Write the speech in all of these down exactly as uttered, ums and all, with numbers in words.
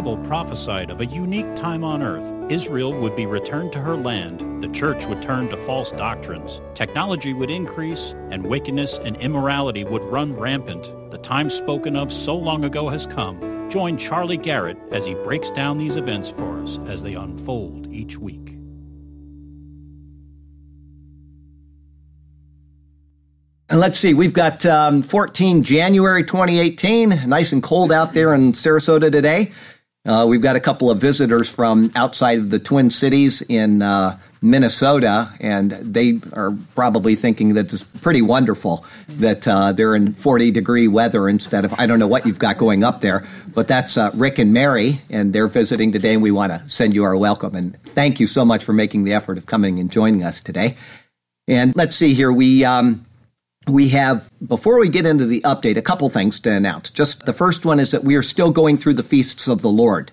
Bible prophesied of a unique time on earth. Israel would be returned to her land, the church would turn to false doctrines, technology would increase, and wickedness and immorality would run rampant. The time spoken of so long ago has come. Join Charlie Garrett as he breaks down these events for us as they unfold each week. And let's see, we've got um, the fourteenth of January twenty eighteen, nice and cold out there in Sarasota today. Uh, we've got a couple of visitors from outside of the Twin Cities in uh, Minnesota, and they are probably thinking that it's pretty wonderful that uh, they're in forty-degree weather instead of, I don't know what you've got going up there, but that's uh, Rick and Mary, and they're visiting today, and we want to send you our welcome. And thank you so much for making the effort of coming and joining us today. And let's see here, we... Um, We have, before we get into the update, a couple things to announce. Just the first one is that we are still going through the feasts of the Lord.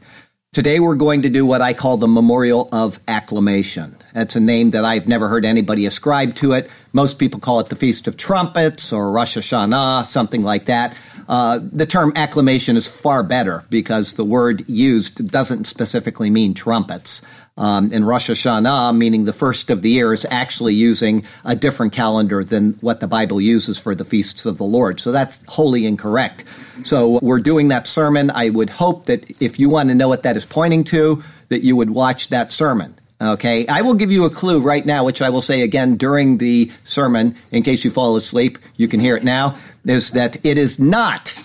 Today we're going to do what I call the Memorial of Acclamation. That's a name that I've never heard anybody ascribe to it. Most people call it the Feast of Trumpets or Rosh Hashanah, something like that. Uh, the term acclamation is far better because the word used doesn't specifically mean trumpets. Um, and Rosh Hashanah, meaning the first of the year, is actually using a different calendar than what the Bible uses for the feasts of the Lord. So that's wholly incorrect. So we're doing that sermon. I would hope that if you want to know what that is pointing to, that you would watch that sermon. Okay, I will give you a clue right now, which I will say again during the sermon, in case you fall asleep, you can hear it now, is that it is not,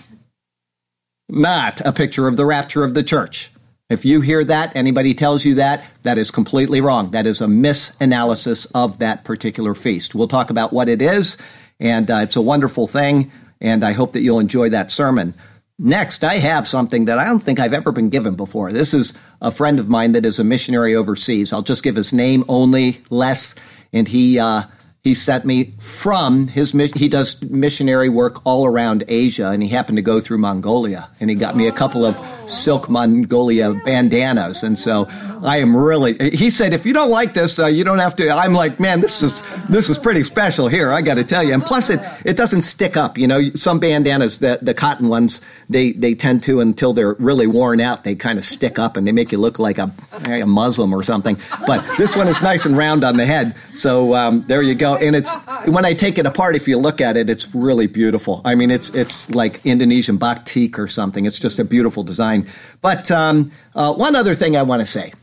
not a picture of the rapture of the church. If you hear that, anybody tells you that, that is completely wrong. That is a misanalysis of that particular feast. We'll talk about what it is, and uh, it's a wonderful thing, and I hope that you'll enjoy that sermon. Next, I have something that I don't think I've ever been given before. This is a friend of mine that is a missionary overseas. I'll just give his name only, Les, and he uh, he sent me from his mission. He does missionary work all around Asia, and he happened to go through Mongolia, and he got me a couple of silk Mongolia bandanas. And so I am really, he said, if you don't like this, uh, you don't have to. I'm like, man, this is this is pretty special here, I got to tell you. And plus, it, it doesn't stick up. You know, some bandanas, the, the cotton ones, they, they tend to, until they're really worn out, they kind of stick up and they make you look like a, a Muslim or something. But this one is nice and round on the head. So um, there you go. And it's, when I take it apart, if you look at it, it's really beautiful. I mean, it's it's like Indonesian batik or something. It's just a beautiful design. But um, uh, one other thing I want to say.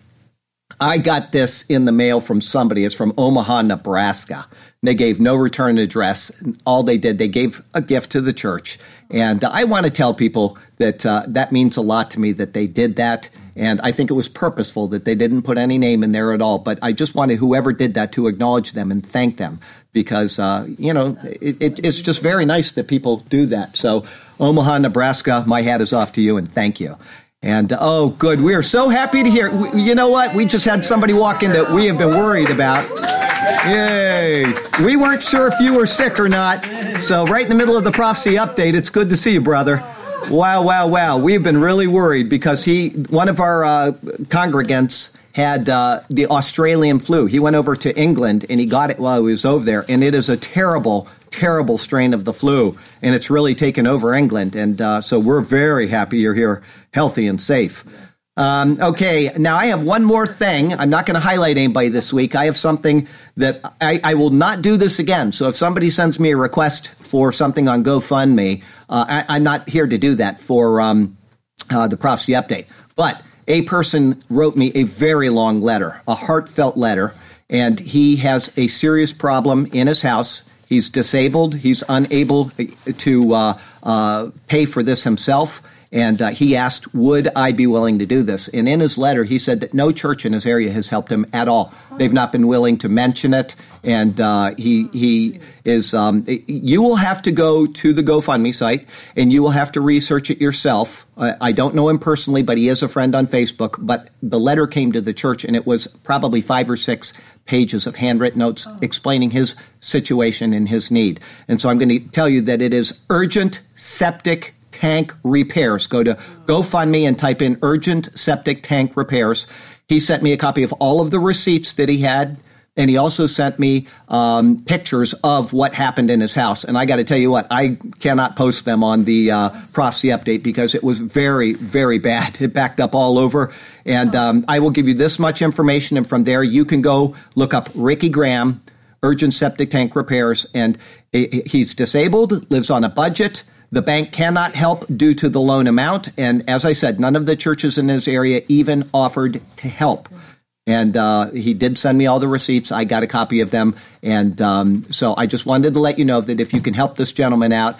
I got this in the mail from somebody. It's from Omaha, Nebraska. They gave no return address. All they did, they gave a gift to the church. And I want to tell people that uh, that means a lot to me that they did that. And I think it was purposeful that they didn't put any name in there at all. But I just wanted whoever did that to acknowledge them and thank them because, uh, you know, it, it, it's just very nice that people do that. So Omaha, Nebraska, my hat is off to you and thank you. And, oh, good. We are so happy to hear. We, you know what? We just had somebody walk in that we have been worried about. Yay. We weren't sure if you were sick or not. So right in the middle of the prophecy update, it's good to see you, brother. Wow, wow, wow. We've been really worried because he, one of our uh, congregants had uh, the Australian flu. He went over to England and he got it while he was over there. And it is a terrible, terrible strain of the flu. And it's really taken over England. And uh, so we're very happy you're here, healthy and safe. Um, okay, now I have one more thing. I'm not going to highlight anybody this week. I have something that I, I will not do this again. So if somebody sends me a request for something on GoFundMe, uh, I, I'm not here to do that for um, uh, the prophecy update. But a person wrote me a very long letter, a heartfelt letter, and he has a serious problem in his house. He's disabled. He's unable to uh, uh, pay for this himself. And uh, he asked, would I be willing to do this? And in his letter, he said that no church in his area has helped him at all. They've not been willing to mention it. And uh, he he is, um, you will have to go to the GoFundMe site and you will have to research it yourself. I, I don't know him personally, but he is a friend on Facebook. But the letter came to the church and it was probably five or six pages of handwritten notes explaining his situation and his need. And so I'm going to tell you that it is urgent septic tank repairs. Go to GoFundMe and type in urgent septic tank repairs. He sent me a copy of all of the receipts that he had. And he also sent me um, pictures of what happened in his house. And I got to tell you what, I cannot post them on the uh, prophecy update because it was very, very bad. It backed up all over. And um, I will give you this much information. And from there, you can go look up Ricky Graham, urgent septic tank repairs. And he's disabled, lives on a budget. The bank cannot help due to the loan amount. And as I said, none of the churches in his area even offered to help. And uh, he did send me all the receipts. I got a copy of them. And um, so I just wanted to let you know that if you can help this gentleman out,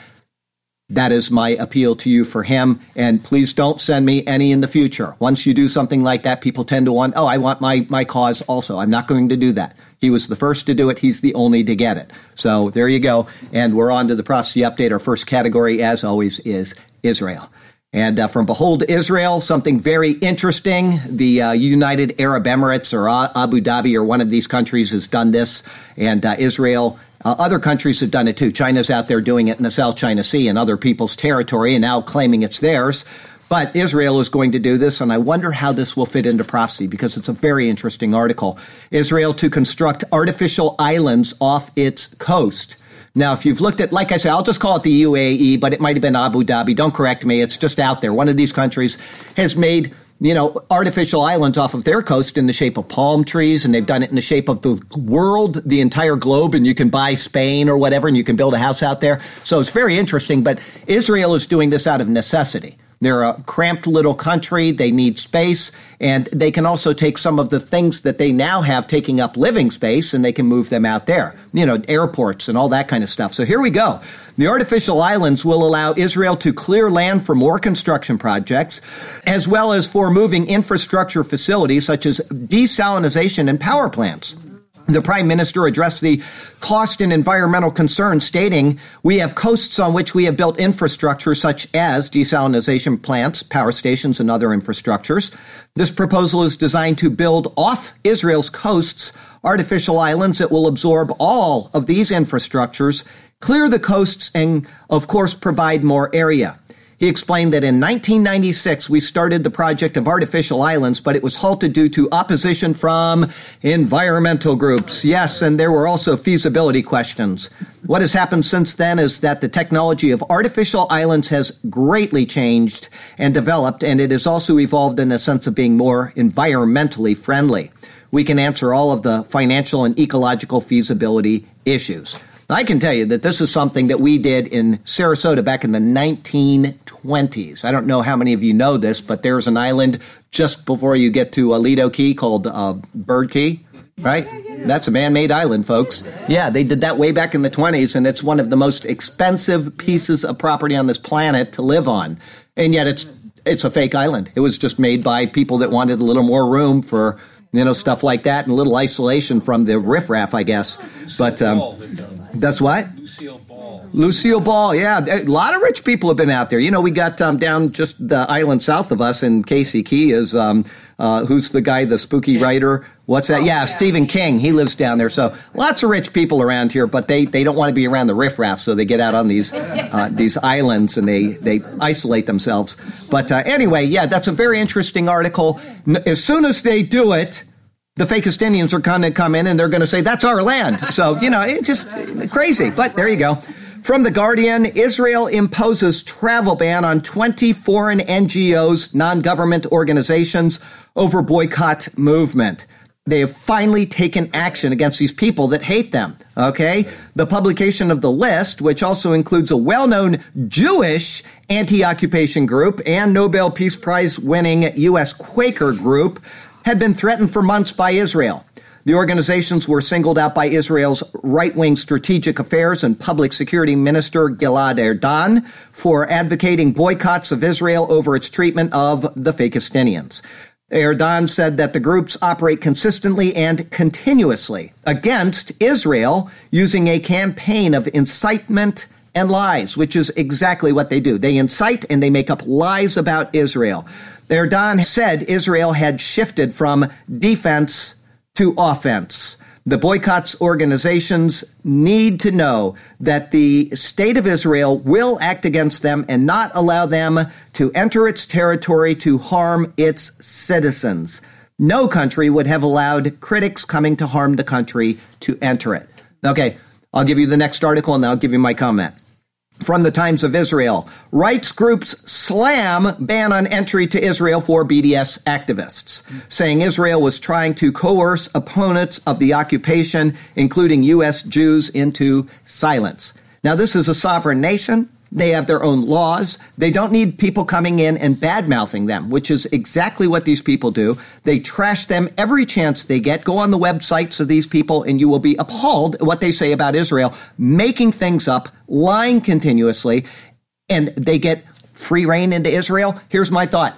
that is my appeal to you for him. And please don't send me any in the future. Once you do something like that, people tend to want, oh, I want my, my cause also. I'm not going to do that. He was the first to do it. He's the only to get it. So there you go. And we're on to the prophecy update. Our first category, as always, is Israel. And uh, from Behold Israel, something very interesting. The uh, United Arab Emirates or uh, Abu Dhabi or one of these countries has done this. And uh, Israel, uh, other countries have done it too. China's out there doing it in the South China Sea and other people's territory and now claiming it's theirs. But Israel is going to do this, and I wonder how this will fit into prophecy because it's a very interesting article. Israel to construct artificial islands off its coast. Now, if you've looked at, like I said, I'll just call it the U A E, but it might have been Abu Dhabi. Don't correct me. It's just out there. One of these countries has made, you know, artificial islands off of their coast in the shape of palm trees, and they've done it in the shape of the world, the entire globe, and you can buy Spain or whatever, and you can build a house out there. So it's very interesting, but Israel is doing this out of necessity. They're a cramped little country. They need space, and they can also take some of the things that they now have taking up living space, and they can move them out there, you know, airports and all that kind of stuff. So here we go. The artificial islands will allow Israel to clear land for more construction projects, as well as for moving infrastructure facilities such as desalination and power plants. The prime minister addressed the cost and environmental concerns, stating, "We have coasts on which we have built infrastructure such as desalination plants, power stations, and other infrastructures. This proposal is designed to build off Israel's coasts artificial islands that will absorb all of these infrastructures, clear the coasts, and, of course, provide more area." He explained that in nineteen ninety-six, we started the project of artificial islands, but it was halted due to opposition from environmental groups. Yes, and there were also feasibility questions. What has happened since then is that the technology of artificial islands has greatly changed and developed, and it has also evolved in the sense of being more environmentally friendly. We can answer all of the financial and ecological feasibility issues. I can tell you that this is something that we did in Sarasota back in the nineteen twenties. I don't know how many of you know this, but there's an island just before you get to Lido Key called uh, Bird Key, right? That's a man-made island, folks. Yeah, they did that way back in the twenties, and it's one of the most expensive pieces of property on this planet to live on. And yet it's it's a fake island. It was just made by people that wanted a little more room for, you know, stuff like that and a little isolation from the riffraff, I guess. But um that's what? Lucille Ball. Lucille Ball, yeah. A lot of rich people have been out there. You know, we got um, down just the island south of us in Casey Key is, um, uh, who's the guy, the spooky King. Writer? What's that? Oh, yeah, yeah, Stephen King. He lives down there. So lots of rich people around here, but they, they don't want to be around the riffraff, so they get out on these uh, these islands and they, they isolate themselves. But uh, anyway, yeah, that's a very interesting article. As soon as they do it, the fakest Indians are going to come in and they're going to say, that's our land. So, you know, it's just crazy. But there you go. From The Guardian, Israel imposes travel ban on twenty foreign N G Os, non-government organizations, over boycott movement. They have finally taken action against these people that hate them, okay? The publication of the list, which also includes a well-known Jewish anti-occupation group and Nobel Peace Prize winning U S Quaker group, had been threatened for months by Israel. The organizations were singled out by Israel's right-wing strategic affairs and public security minister Gilad Erdan for advocating boycotts of Israel over its treatment of the Fakistinians. Erdan said that the groups operate consistently and continuously against Israel using a campaign of incitement and lies, which is exactly what they do. They incite and they make up lies about Israel. Erdogan said Israel had shifted from defense to offense. The boycott's organizations need to know that the state of Israel will act against them and not allow them to enter its territory to harm its citizens. no country would have allowed critics coming to harm the country to enter it. Okay, I'll give you the next article and I'll give you my comment. From the Times of Israel, rights groups slam ban on entry to Israel for B D S activists, saying Israel was trying to coerce opponents of the occupation, including U S Jews, into silence. Now, this is a sovereign nation. They have their own laws. They don't need people coming in and bad-mouthing them, which is exactly what these people do. They trash them every chance they get. Go on the websites of these people, and you will be appalled at what they say about Israel, making things up, lying continuously, and they get free reign into Israel. Here's my thought.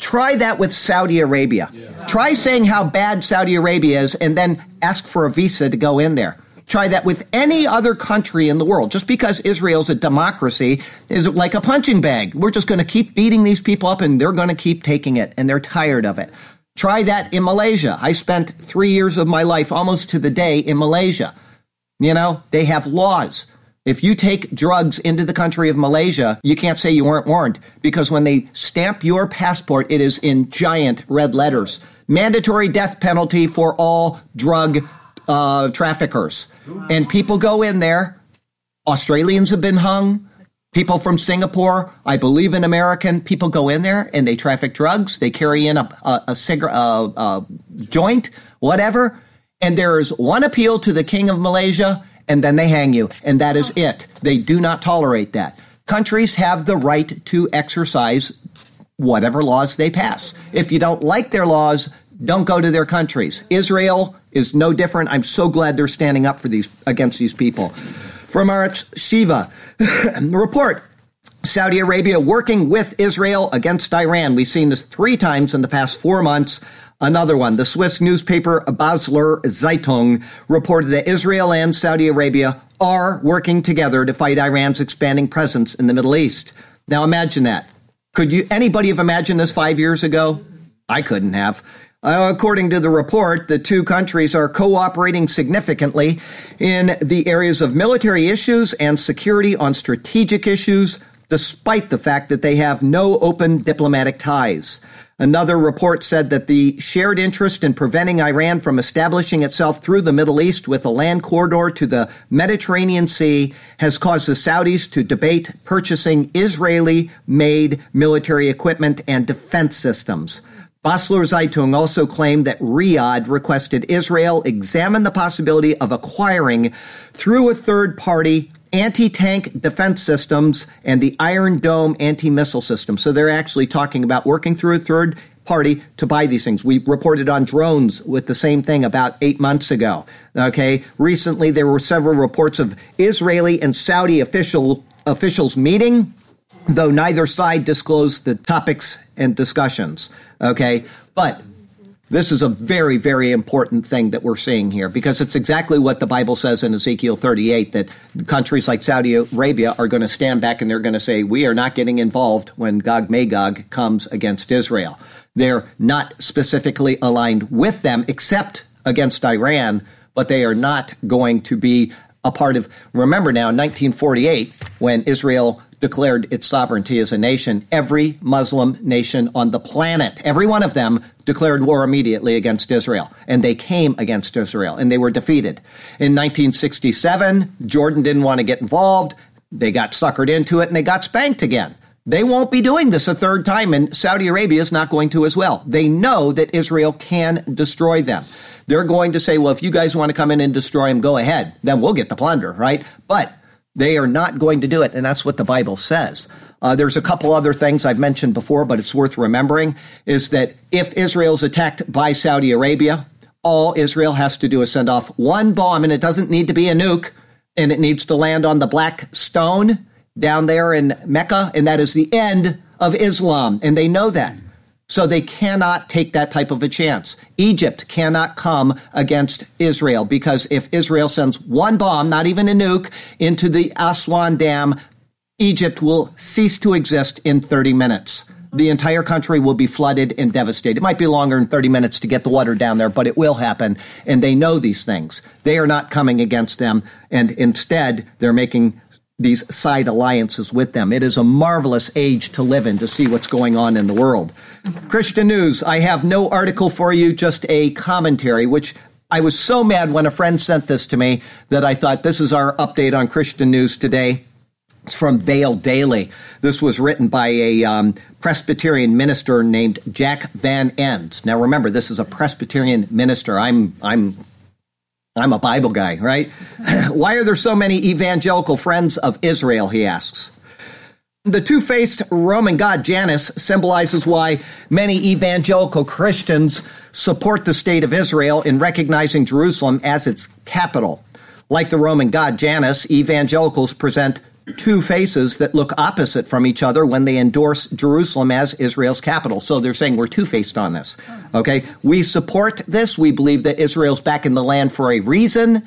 Try that with Saudi Arabia. Yeah. Try saying how bad Saudi Arabia is and then ask for a visa to go in there. Try that with any other country in the world. Just because Israel's a democracy is like a punching bag. We're just going to keep beating these people up, and they're going to keep taking it, and they're tired of it. Try that in Malaysia. I spent three years of my life almost to the day in Malaysia. You know, they have laws. If you take drugs into the country of Malaysia, you can't say you weren't warned, because when they stamp your passport, it is in giant red letters. Mandatory death penalty for all drug Uh, traffickers. And people go in there. Australians have been hung. People from Singapore, I believe an American, people go in there and they traffic drugs. They carry in a, a, a cigarette, a, a joint, whatever. And there is one appeal to the king of Malaysia, and then they hang you. And that is it. They do not tolerate that. Countries have the right to exercise whatever laws they pass. If you don't like their laws, don't go to their countries. Israel is no different. I'm so glad they're standing up for these against these people. From Aretz Shiva, report, Saudi Arabia working with Israel against Iran. We've seen this three times in the past four months. Another one, the Swiss newspaper Basler Zeitung reported that Israel and Saudi Arabia are working together to fight Iran's expanding presence in the Middle East. Now imagine that. Could you anybody have imagined this five years ago? I couldn't have. According to the report, the two countries are cooperating significantly in the areas of military issues and security on strategic issues, despite the fact that they have no open diplomatic ties. Another report said that the shared interest in preventing Iran from establishing itself through the Middle East with a land corridor to the Mediterranean Sea has caused the Saudis to debate purchasing Israeli-made military equipment and defense systems. Basler Zeitung also claimed that Riyadh requested Israel examine the possibility of acquiring, through a third party, anti-tank defense systems and the Iron Dome anti-missile system. So they're actually talking about working through a third party to buy these things. We reported on drones with the same thing about eight months ago. Okay, recently there were several reports of Israeli and Saudi official officials meeting, though neither side disclosed the topics and discussions, okay? But this is a very, very important thing that we're seeing here, because it's exactly what the Bible says in Ezekiel thirty-eight, that countries like Saudi Arabia are going to stand back and they're going to say, we are not getting involved when Gog Magog comes against Israel. They're not specifically aligned with them, except against Iran, but they are not going to be a part of, remember now, nineteen forty-eight, when Israel declared its sovereignty as a nation, every Muslim nation on the planet, every one of them declared war immediately against Israel. And they came against Israel, and they were defeated. In nineteen sixty-seven, Jordan didn't want to get involved. They got suckered into it, and they got spanked again. They won't be doing this a third time, and Saudi Arabia is not going to as well. They know that Israel can destroy them. They're going to say, well, if you guys want to come in and destroy them, go ahead. Then we'll get the plunder, right? But they are not going to do it, and that's what the Bible says. Uh, there's a couple other things I've mentioned before, but it's worth remembering, is that if Israel's attacked by Saudi Arabia, all Israel has to do is send off one bomb, and it doesn't need to be a nuke, and it needs to land on the Black Stone down there in Mecca, and that is the end of Islam, and they know that. So they cannot take that type of a chance. Egypt cannot come against Israel, because if Israel sends one bomb, not even a nuke, into the Aswan Dam, Egypt will cease to exist in thirty minutes. The entire country will be flooded and devastated. It might be longer than thirty minutes to get the water down there, but it will happen. And they know these things. They are not coming against them. And instead, they're making these side alliances with them. It is a marvelous age to live in, to see what's going on in the world. Christian News, I have no article for you, just a commentary, which I was so mad when a friend sent this to me that I thought this is our update on Christian News today. It's from Vail Daily. This was written by a um, Presbyterian minister named Jack Van Enns. Now, remember, this is a Presbyterian minister. I'm I'm I'm a Bible guy, right? Why are there so many evangelical friends of Israel, he asks. The two-faced Roman god Janus symbolizes why many evangelical Christians support the state of Israel in recognizing Jerusalem as its capital. Like the Roman god Janus, evangelicals present two faces that look opposite from each other when they endorse Jerusalem as Israel's capital. So they're saying we're two-faced on this, okay? We support this. We believe that Israel's back in the land for a reason.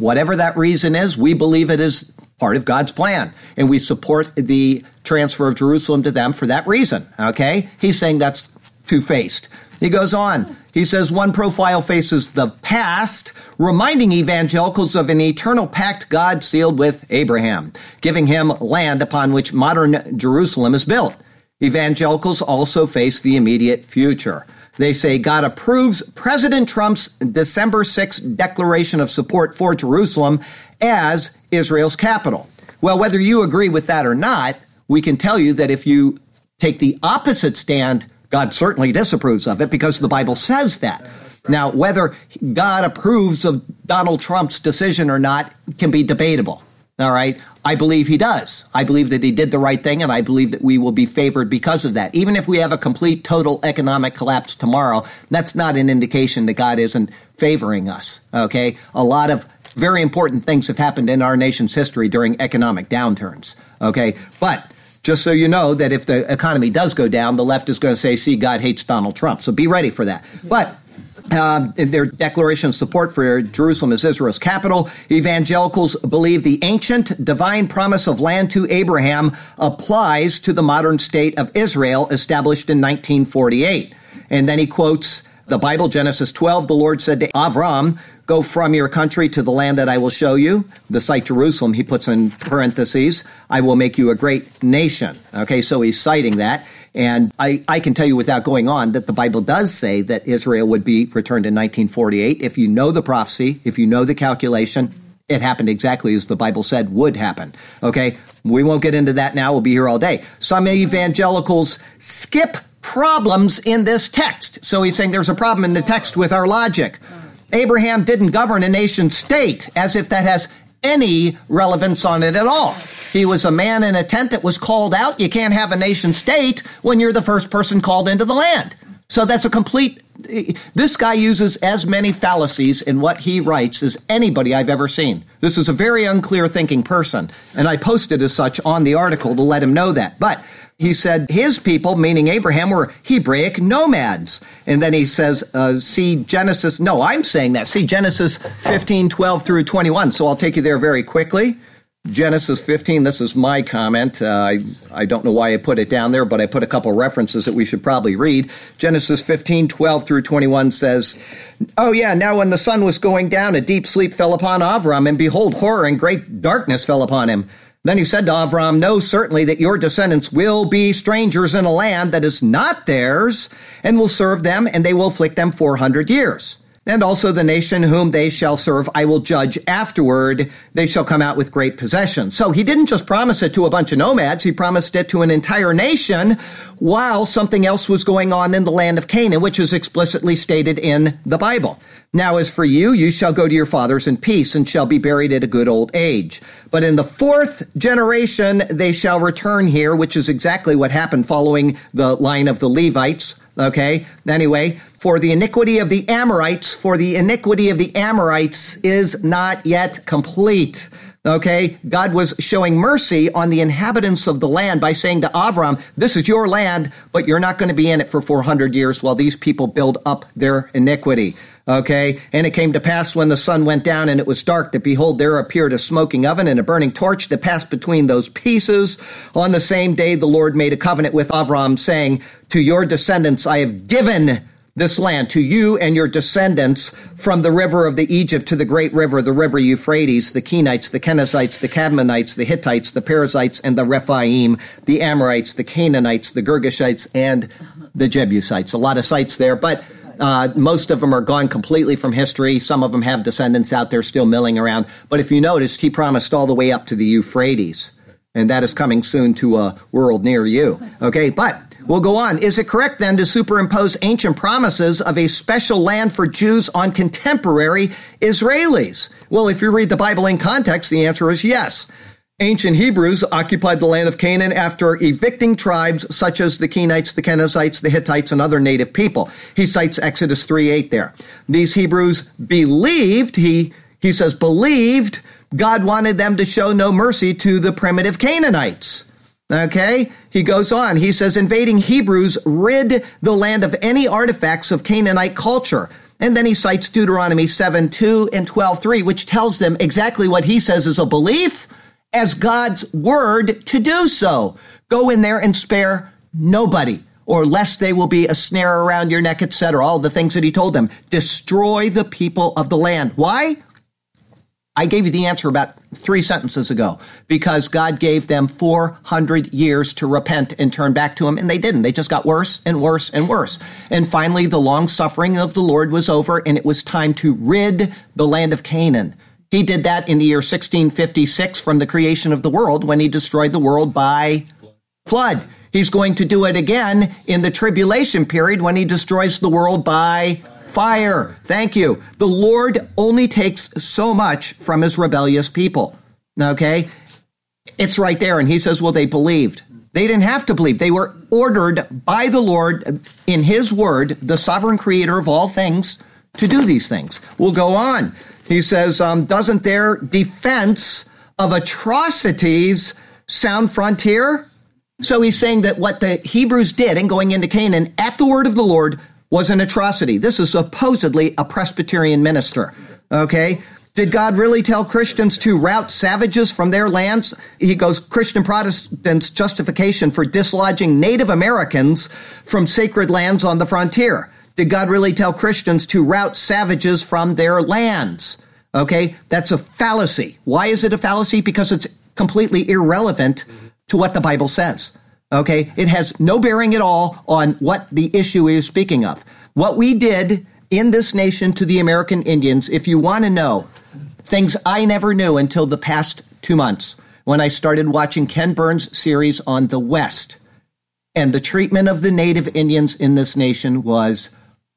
Whatever that reason is, we believe it is part of God's plan, and we support the transfer of Jerusalem to them for that reason, okay? He's saying that's two-faced. He goes on. He says one profile faces the past, reminding evangelicals of an eternal pact God sealed with Abraham, giving him land upon which modern Jerusalem is built. Evangelicals also face the immediate future. They say God approves President Trump's December sixth declaration of support for Jerusalem as Israel's capital. Well, whether you agree with that or not, we can tell you that if you take the opposite stand, God certainly disapproves of it because the Bible says that. Now, whether God approves of Donald Trump's decision or not can be debatable, all right? I believe he does. I believe that he did the right thing, and I believe that we will be favored because of that. Even if we have a complete, total economic collapse tomorrow, that's not an indication that God isn't favoring us, okay? A lot of very important things have happened in our nation's history during economic downturns, okay? But just so you know that if the economy does go down, the left is going to say, see, God hates Donald Trump. So be ready for that. But um, in their declaration of support for Jerusalem as Israel's capital, evangelicals believe the ancient divine promise of land to Abraham applies to the modern state of Israel established in nineteen forty-eight. And then he quotes the Bible, Genesis twelve, the Lord said to Abram, go from your country to the land that I will show you. The site Jerusalem, he puts in parentheses, I will make you a great nation. Okay, so he's citing that. And I, I can tell you without going on that the Bible does say that Israel would be returned in nineteen forty-eight. If you know the prophecy, if you know the calculation, it happened exactly as the Bible said would happen. Okay, we won't get into that now. We'll be here all day. Some evangelicals skip problems in this text. So he's saying there's a problem in the text with our logic. Abraham didn't govern a nation state as if that has any relevance on it at all. He was a man in a tent that was called out. You can't have a nation state when you're the first person called into the land. So that's a complete, this guy uses as many fallacies in what he writes as anybody I've ever seen. This is a very unclear thinking person. And I posted as such on the article to let him know that. But he said his people, meaning Abraham, were Hebraic nomads. And then he says, uh, see Genesis. No, I'm saying that. See Genesis fifteen, twelve through twenty-one. So I'll take you there very quickly. Genesis fifteen, this is my comment. Uh, I, I don't know why I put it down there, but I put a couple references that we should probably read. Genesis fifteen, twelve through twenty-one says, oh yeah, now when the sun was going down, a deep sleep fell upon Abram, and behold, horror and great darkness fell upon him. Then he said to Abram, know certainly that your descendants will be strangers in a land that is not theirs, and will serve them, and they will afflict them four hundred years. And also the nation whom they shall serve, I will judge afterward. They shall come out with great possession. So he didn't just promise it to a bunch of nomads. He promised it to an entire nation while something else was going on in the land of Canaan, which is explicitly stated in the Bible. Now as for you, you shall go to your fathers in peace and shall be buried at a good old age. But in the fourth generation, they shall return here, which is exactly what happened following the line of the Levites. Okay, anyway, for the iniquity of the Amorites, for the iniquity of the Amorites is not yet complete. Okay, God was showing mercy on the inhabitants of the land by saying to Abram, this is your land, but you're not going to be in it for four hundred years while these people build up their iniquity. Okay, and it came to pass when the sun went down and it was dark that behold, there appeared a smoking oven and a burning torch that passed between those pieces. On the same day, the Lord made a covenant with Abram saying, to your descendants, I have given this land, to you and your descendants, from the river of the Egypt to the great river, the river Euphrates, the Kenites, the Kenizzites, the Cadmonites, the Hittites, the Perizzites, and the Rephaim, the Amorites, the Canaanites, the Girgashites, and the Jebusites. A lot of sites there, but uh, most of them are gone completely from history. Some of them have descendants out there still milling around. But if you noticed, he promised all the way up to the Euphrates, and that is coming soon to a world near you. Okay, but we'll go on. Is it correct then to superimpose ancient promises of a special land for Jews on contemporary Israelis? Well, if you read the Bible in context, the answer is yes. Ancient Hebrews occupied the land of Canaan after evicting tribes such as the Kenites, the Kenizzites, the Hittites, and other native people. He cites Exodus three eight there. These Hebrews believed, he, he says, believed God wanted them to show no mercy to the primitive Canaanites. Okay, he goes on. He says, invading Hebrews rid the land of any artifacts of Canaanite culture. And then he cites Deuteronomy seven two and twelve three, which tells them exactly what he says is a belief as God's word to do so. Go in there and spare nobody, or lest they will be a snare around your neck, et cetera. All the things that he told them. Destroy the people of the land. Why? I gave you the answer about three sentences ago, because God gave them four hundred years to repent and turn back to him, and they didn't. They just got worse and worse and worse. And finally, the long suffering of the Lord was over, and it was time to rid the land of Canaan. He did that in the year sixteen fifty-six from the creation of the world, when he destroyed the world by flood. He's going to do it again in the tribulation period when he destroys the world by fire. Thank you. The Lord only takes so much from his rebellious people. Okay? It's right there. And he says, well, they believed. They didn't have to believe. They were ordered by the Lord in his word, the sovereign creator of all things, to do these things. We'll go on. He says, um, doesn't their defense of atrocities sound frontier? So he's saying that what the Hebrews did in going into Canaan at the word of the Lord was an atrocity. This is supposedly a Presbyterian minister, okay? Did God really tell Christians to rout savages from their lands? He goes, Christian Protestants' justification for dislodging Native Americans from sacred lands on the frontier. Did God really tell Christians to rout savages from their lands? Okay, that's a fallacy. Why is it a fallacy? Because it's completely irrelevant to what the Bible says. Okay, it has no bearing at all on what the issue is speaking of. What we did in this nation to the American Indians, if you want to know, things I never knew until the past two months when I started watching Ken Burns' series on the West. And the treatment of the native Indians in this nation was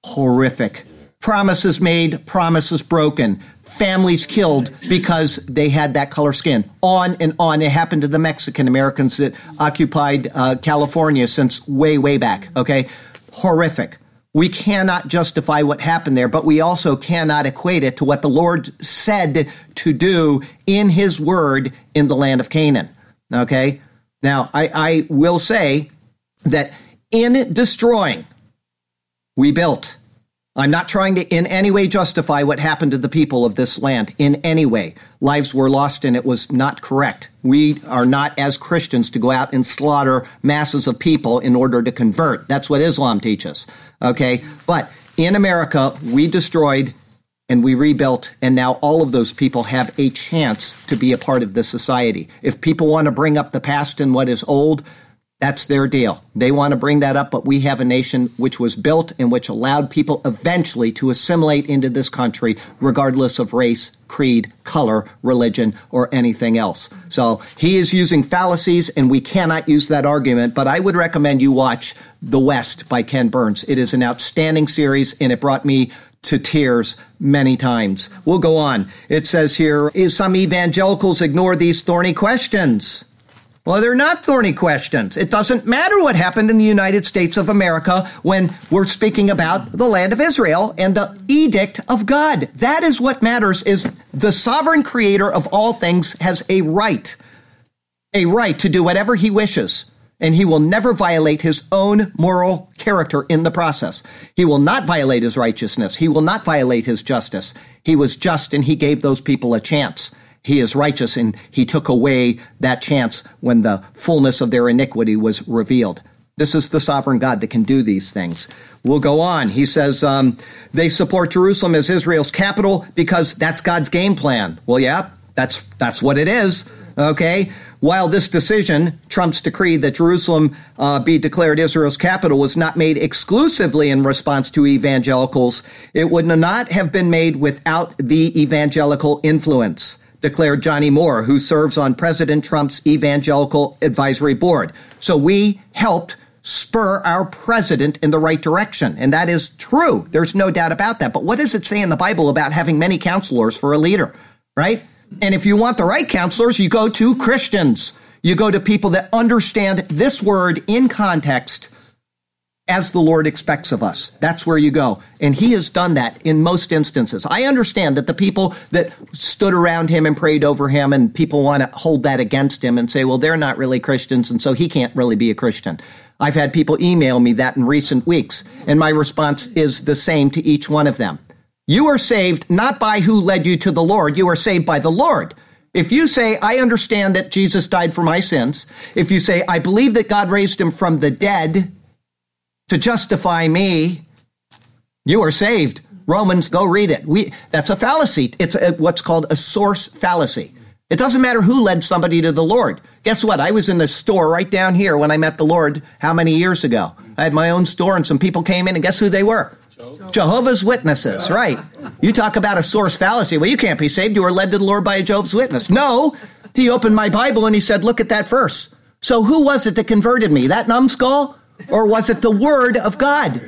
horrific. Promises made, promises broken, families killed because they had that color skin. On and on. It happened to the Mexican Americans that occupied uh, California since way, way back. Okay? Horrific. We cannot justify what happened there, but we also cannot equate it to what the Lord said to do in his word in the land of Canaan. Okay? Now, I, I will say that in destroying, we built. I'm not trying to in any way justify what happened to the people of this land in any way. Lives were lost and it was not correct. We are not as Christians to go out and slaughter masses of people in order to convert. That's what Islam teaches. Okay? But in America, we destroyed and we rebuilt, and now all of those people have a chance to be a part of this society. If people want to bring up the past and what is old, that's their deal. They want to bring that up, but we have a nation which was built and which allowed people eventually to assimilate into this country, regardless of race, creed, color, religion, or anything else. So he is using fallacies, and we cannot use that argument, but I would recommend you watch The West by Ken Burns. It is an outstanding series, and it brought me to tears many times. We'll go on. It says here, is some evangelicals ignore these thorny questions? Well, they're not thorny questions. It doesn't matter what happened in the United States of America when we're speaking about the land of Israel and the edict of God. That is what matters, is the sovereign creator of all things has a right, a right to do whatever he wishes, and he will never violate his own moral character in the process. He will not violate his righteousness. He will not violate his justice. He was just, and he gave those people a chance. He is righteous, and he took away that chance when the fullness of their iniquity was revealed. This is the sovereign God that can do these things. We'll go on. He says um, they support Jerusalem as Israel's capital because that's God's game plan. Well, yeah, that's that's what it is. Okay. While this decision, Trump's decree that Jerusalem uh, be declared Israel's capital, was not made exclusively in response to evangelicals, it would not have been made without the evangelical influence, declared Johnny Moore, who serves on President Trump's Evangelical Advisory Board. So we helped spur our president in the right direction, and that is true. There's no doubt about that. But what does it say in the Bible about having many counselors for a leader, right? And if you want the right counselors, you go to Christians. You go to people that understand this word in context as the Lord expects of us. That's where you go. And he has done that in most instances. I understand that the people that stood around him and prayed over him, and people want to hold that against him and say, well, they're not really Christians, and so he can't really be a Christian. I've had people email me that in recent weeks, and my response is the same to each one of them. You are saved not by who led you to the Lord. You are saved by the Lord. If you say, I understand that Jesus died for my sins, if you say, I believe that God raised him from the dead to justify me, you are saved. Romans, go read it. We, that's a fallacy. It's a, what's called a source fallacy. It doesn't matter who led somebody to the Lord. Guess what? I was in the store right down here when I met the Lord how many years ago. I had my own store, and some people came in, and guess who they were? Jehovah's Witnesses, right? You talk about a source fallacy. Well, you can't be saved. You were led to the Lord by a Jehovah's Witness. No, he opened my Bible and he said, look at that verse. So who was it that converted me? That numbskull? Or was it the word of God?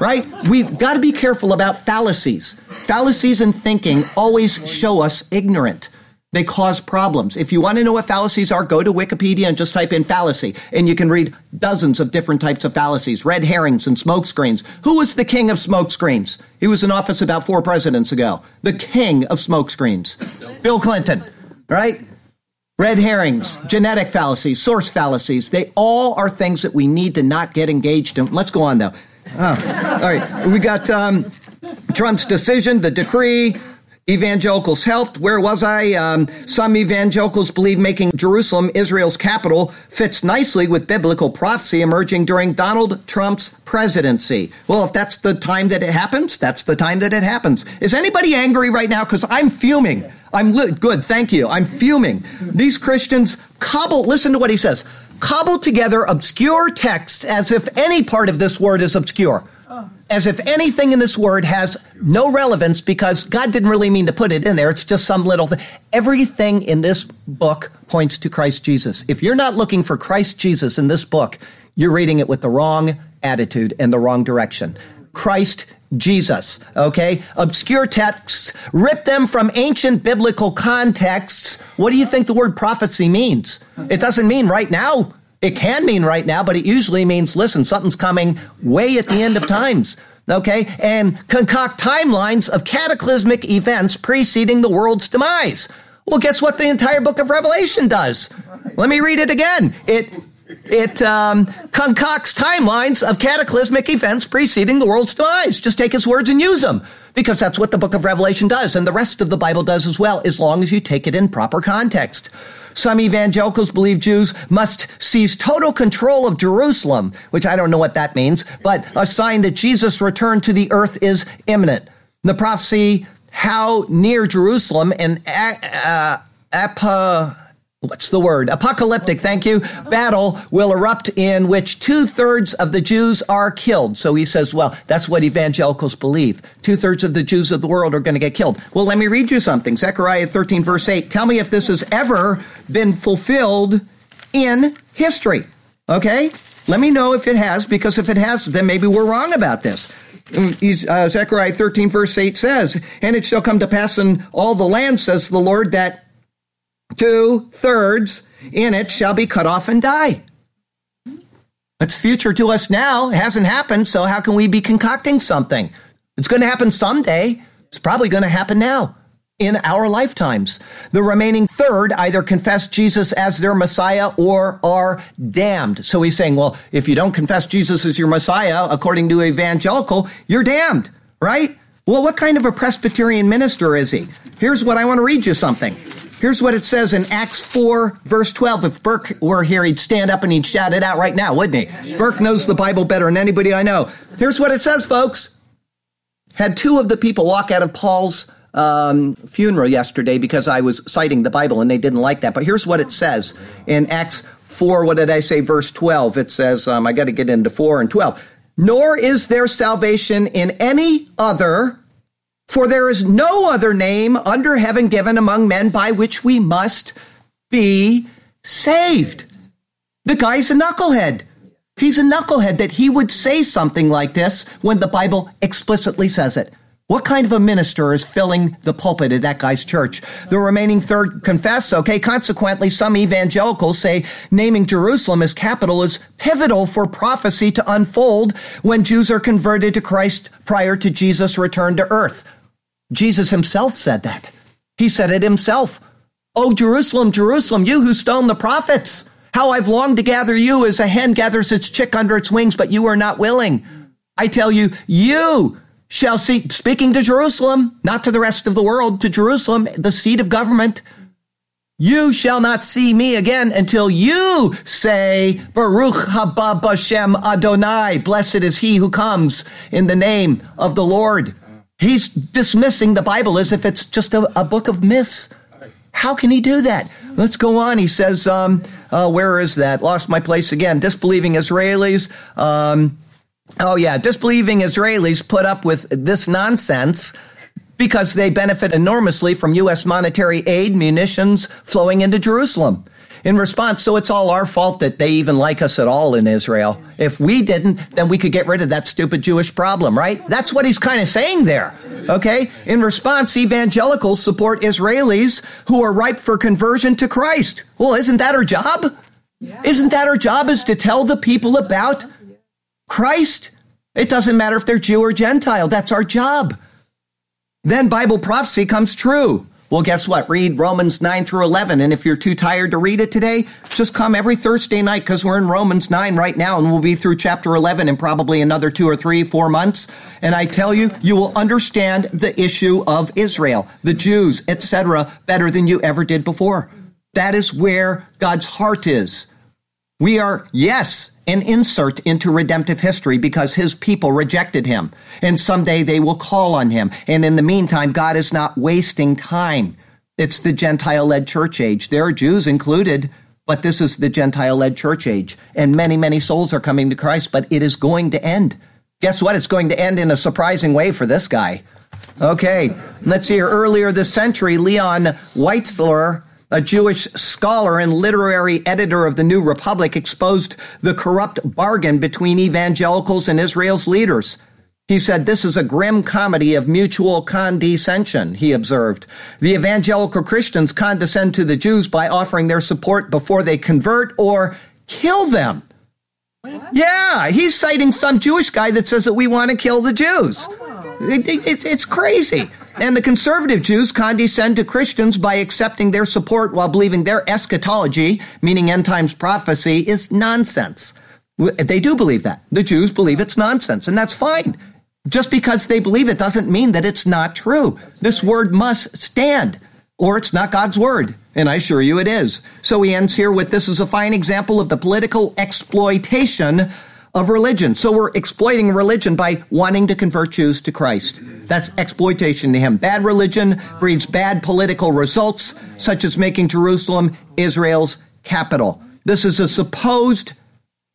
Right? We've got to be careful about fallacies. Fallacies in thinking always show us ignorant. They cause problems. If you want to know what fallacies are, go to Wikipedia and just type in fallacy. And you can read dozens of different types of fallacies, red herrings and smokescreens. Who was the king of smokescreens? He was in office about four presidents ago. The king of smokescreens. Bill Clinton, right? Red herrings, genetic fallacies, source fallacies. They all are things that we need to not get engaged in. Let's go on, though. Oh, all right. We got um, Trump's decision, the decree. Evangelicals helped. Where was I? Um, some evangelicals believe making Jerusalem Israel's capital fits nicely with biblical prophecy emerging during Donald Trump's presidency. Well, if that's the time that it happens, that's the time that it happens. Is anybody angry right now? Because I'm fuming. Yes. I'm li- good. Thank you. I'm fuming. These Christians cobble. Listen to what he says. Cobble together obscure texts as if any part of this word is obscure. As if anything in this word has no relevance because God didn't really mean to put it in there. It's just some little thing. Everything in this book points to Christ Jesus. If you're not looking for Christ Jesus in this book, you're reading it with the wrong attitude and the wrong direction. Christ Jesus, okay? Obscure texts, rip them from ancient biblical contexts. What do you think the word prophecy means? It doesn't mean right now. It can mean right now, but it usually means, listen, something's coming way at the end of times, okay? And concoct timelines of cataclysmic events preceding the world's demise. Well, guess what the entire book of Revelation does? Let me read it again. It it um, concocts timelines of cataclysmic events preceding the world's demise. Just take his words and use them, because that's what the book of Revelation does, and the rest of the Bible does as well, as long as you take it in proper context. Some evangelicals believe Jews must seize total control of Jerusalem, which I don't know what that means, but a sign that Jesus' return to the earth is imminent. The prophecy, how near Jerusalem and uh, apa, what's the word? apocalyptic, thank you, battle will erupt in which two-thirds of the Jews are killed. So he says, well, that's what evangelicals believe. Two-thirds of the Jews of the world are going to get killed. Well, let me read you something. Zechariah thirteen, verse eight. Tell me if this has ever been fulfilled in history, okay? Let me know if it has, because if it has, then maybe we're wrong about this. Uh, Zechariah thirteen, verse eight says, and it shall come to pass in all the land, says the Lord, that two-thirds in it shall be cut off and die. It's future to us now. It hasn't happened, so how can we be concocting something? It's going to happen someday. It's probably going to happen now, in our lifetimes. The remaining third either confess Jesus as their Messiah or are damned. So he's saying, well, if you don't confess Jesus as your Messiah, according to evangelical, you're damned, right? Well, what kind of a Presbyterian minister is he? Here's what I want to read you something. Here's what it says in Acts four, verse twelve. If Burke were here, he'd stand up and he'd shout it out right now, wouldn't he? Burke knows the Bible better than anybody I know. Here's what it says, folks. Had two of the people walk out of Paul's um, funeral yesterday because I was citing the Bible and they didn't like that. But here's what it says in Acts four, what did I say, verse twelve. It says, um, I got to get into four and twelve. Nor is there salvation in any other, for there is no other name under heaven given among men by which we must be saved. The guy's a knucklehead. He's a knucklehead that he would say something like this when the Bible explicitly says it. What kind of a minister is filling the pulpit at that guy's church? The remaining third confess, okay, consequently, some evangelicals say naming Jerusalem as capital is pivotal for prophecy to unfold when Jews are converted to Christ prior to Jesus' return to earth. Jesus himself said that. He said it himself. Oh, Jerusalem, Jerusalem, you who stone the prophets, how I've longed to gather you as a hen gathers its chick under its wings, but you are not willing. I tell you, you shall see, speaking to Jerusalem, not to the rest of the world, to Jerusalem, the seat of government. You shall not see me again until you say, Baruch haba b'shem Adonai, blessed is he who comes in the name of the Lord. He's dismissing the Bible as if it's just a, a book of myths. How can he do that? Let's go on. He says, um, uh, where is that? Lost my place again. Disbelieving Israelis. Um, Oh, yeah, disbelieving Israelis put up with this nonsense because they benefit enormously from U S monetary aid, munitions flowing into Jerusalem. In response, so it's all our fault that they even like us at all in Israel. If we didn't, then we could get rid of that stupid Jewish problem, right? That's what he's kind of saying there, okay? In response, evangelicals support Israelis who are ripe for conversion to Christ. Well, isn't that our job? Isn't that our job is to tell the people about Christ? It doesn't matter if they're Jew or Gentile. That's our job. Then Bible prophecy comes true. Well, guess what? Read Romans nine through eleven. And if you're too tired to read it today, just come every Thursday night because we're in Romans nine right now and we'll be through chapter eleven in probably another two or three, four months. And I tell you, you will understand the issue of Israel, the Jews, et cetera better than you ever did before. That is where God's heart is. We are, yes, an insert into redemptive history because his people rejected him. And someday they will call on him. And in the meantime, God is not wasting time. It's the Gentile-led church age. There are Jews included, but this is the Gentile-led church age. And many, many souls are coming to Christ, but it is going to end. Guess what? It's going to end in a surprising way for this guy. Okay, let's see here. Earlier this century, Leon Weitzler, a Jewish scholar and literary editor of the New Republic, exposed the corrupt bargain between evangelicals and Israel's leaders. He said, this is a grim comedy of mutual condescension, he observed. The evangelical Christians condescend to the Jews by offering their support before they convert or kill them. What? Yeah, he's citing some Jewish guy that says that we want to kill the Jews. Oh, wow. it, it, it's, it's crazy. And the conservative Jews condescend to Christians by accepting their support while believing their eschatology, meaning end times prophecy, is nonsense. They do believe that. The Jews believe it's nonsense, and that's fine. Just because they believe it doesn't mean that it's not true. This word must stand, or it's not God's word, and I assure you it is. So he ends here with, this is a fine example of the political exploitation of religion. So we're exploiting religion by wanting to convert Jews to Christ. That's exploitation to him. Bad religion breeds bad political results, such as making Jerusalem Israel's capital. This is a supposed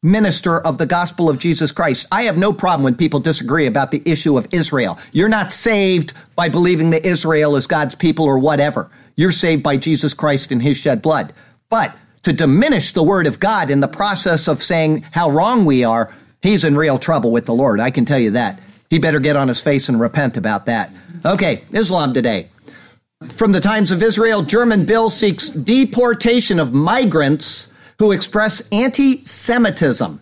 minister of the gospel of Jesus Christ. I have no problem when people disagree about the issue of Israel. You're not saved by believing that Israel is God's people or whatever. You're saved by Jesus Christ and his shed blood. But to diminish the word of God in the process of saying how wrong we are, he's in real trouble with the Lord. I can tell you that. He better get on his face and repent about that. Okay, Islam today. From the Times of Israel, German bill seeks deportation of migrants who express anti-Semitism.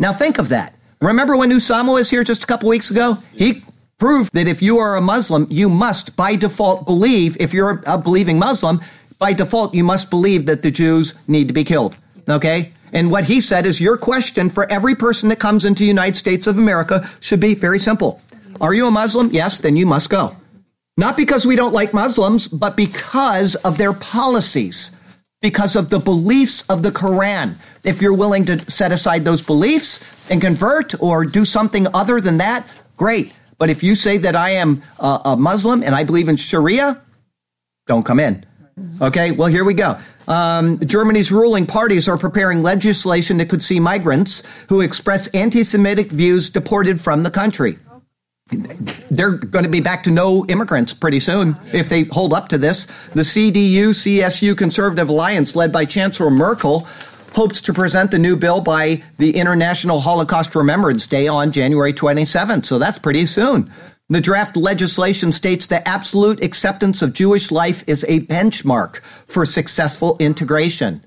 Now think of that. Remember when Usama was here just a couple weeks ago? He proved that if you are a Muslim, you must by default believe, if you're a believing Muslim, by default, you must believe that the Jews need to be killed, okay? And what he said is your question for every person that comes into the United States of America should be very simple. Are you a Muslim? Yes, then you must go. Not because we don't like Muslims, but because of their policies, because of the beliefs of the Quran. If you're willing to set aside those beliefs and convert or do something other than that, great. But if you say that I am a, a Muslim and I believe in Sharia, don't come in. Okay, well, here we go. Um, Germany's ruling parties are preparing legislation that could see migrants who express anti-Semitic views deported from the country. They're going to be back to no immigrants pretty soon if they hold up to this. The C D U C S U Conservative Alliance, led by Chancellor Merkel, hopes to present the new bill by the International Holocaust Remembrance Day on January twenty-seventh. So that's pretty soon. The draft legislation states that absolute acceptance of Jewish life is a benchmark for successful integration.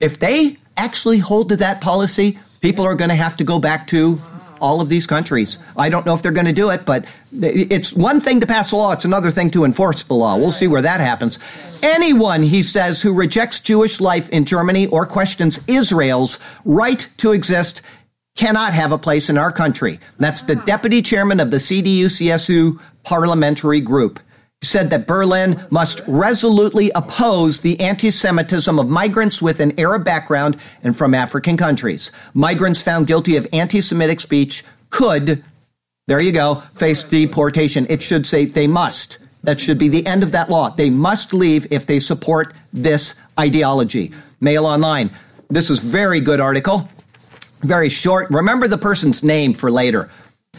If they actually hold to that policy, people are going to have to go back to all of these countries. I don't know if they're going to do it, but it's one thing to pass a law. It's another thing to enforce the law. We'll see where that happens. Anyone, he says, who rejects Jewish life in Germany or questions Israel's right to exist cannot have a place in our country. That's the deputy chairman of the C D U C S U parliamentary group. He said that Berlin must resolutely oppose the anti-Semitism of migrants with an Arab background and from African countries. Migrants found guilty of anti-Semitic speech could, there you go, face deportation. It should say they must. That should be the end of that law. They must leave if they support this ideology. Mail Online. This is a very good article. Very short. Remember the person's name for later.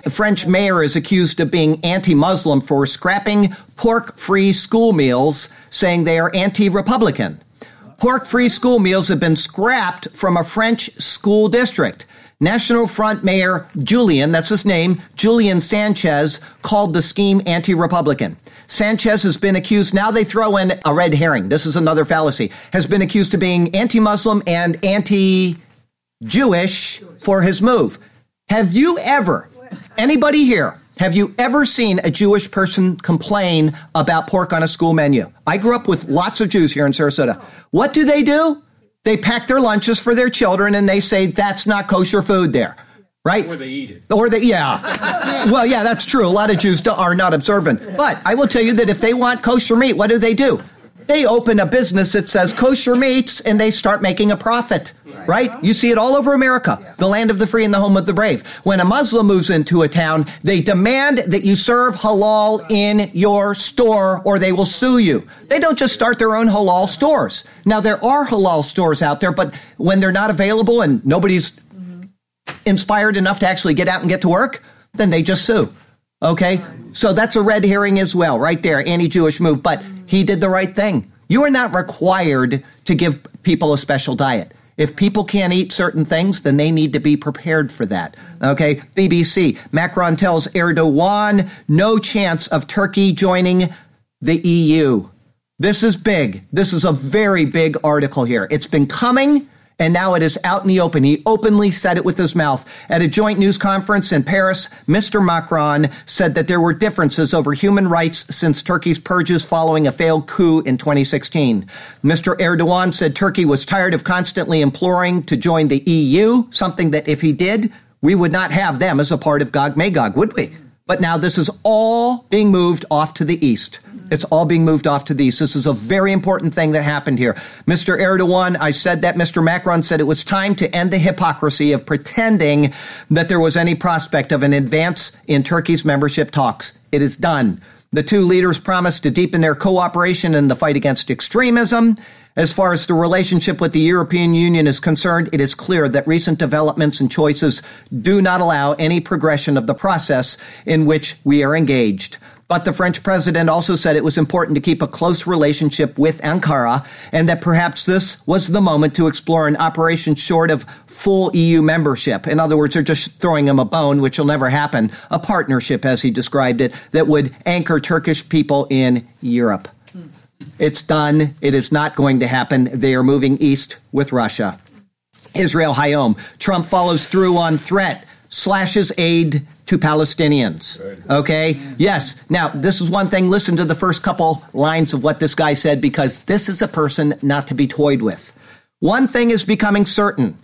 A French mayor is accused of being anti-Muslim for scrapping pork-free school meals, saying they are anti-Republican. Pork-free school meals have been scrapped from a French school district. National Front Mayor Julian, that's his name, Julian Sanchez, called the scheme anti-Republican. Sanchez has been accused, now they throw in a red herring, this is another fallacy, has been accused of being anti-Muslim and anti Jewish for his move. Have you ever, anybody here, have you ever seen a Jewish person complain about pork on a school menu? I grew up with lots of Jews here in Sarasota. What do they do? They pack their lunches for their children and they say that's not kosher food there, right? Or they eat it. Or they, yeah. Well, yeah, that's true. A lot of Jews are not observant. But I will tell you that if they want kosher meat, what do they do? They open a business that says kosher meats and they start making a profit, right? You see it all over America, the land of the free and the home of the brave. When a Muslim moves into a town, they demand that you serve halal in your store or they will sue you. They don't just start their own halal stores. Now, there are halal stores out there, but when they're not available and nobody's inspired enough to actually get out and get to work, then they just sue. Okay, so that's a red herring as well, right there, anti-Jewish move. But he did the right thing. You are not required to give people a special diet. If people can't eat certain things, then they need to be prepared for that. Okay, B B C, Macron tells Erdogan, no chance of Turkey joining the E U. This is big. This is a very big article here. It's been coming. And now it is out in the open. He openly said it with his mouth. At a joint news conference in Paris, Mister Macron said that there were differences over human rights since Turkey's purges following a failed coup in twenty sixteen. Mister Erdogan said Turkey was tired of constantly imploring to join the E U, something that if he did, we would not have them as a part of Gog Magog, would we? But now this is all being moved off to the east. It's all being moved off to these. This is a very important thing that happened here. Mister Erdogan, I said that. Mister Macron said it was time to end the hypocrisy of pretending that there was any prospect of an advance in Turkey's membership talks. It is done. The two leaders promised to deepen their cooperation in the fight against extremism. As far as the relationship with the European Union is concerned, it is clear that recent developments and choices do not allow any progression of the process in which we are engaged. But the French president also said it was important to keep a close relationship with Ankara and that perhaps this was the moment to explore an operation short of full E U membership. In other words, they're just throwing him a bone, which will never happen, a partnership, as he described it, that would anchor Turkish people in Europe. It's done. It is not going to happen. They are moving east with Russia. Israel Hayom. Trump follows through on threat, slashes aid to Palestinians. Okay? Yes. Now, this is one thing. Listen to the first couple lines of what this guy said, because this is a person not to be toyed with. One thing is becoming certain.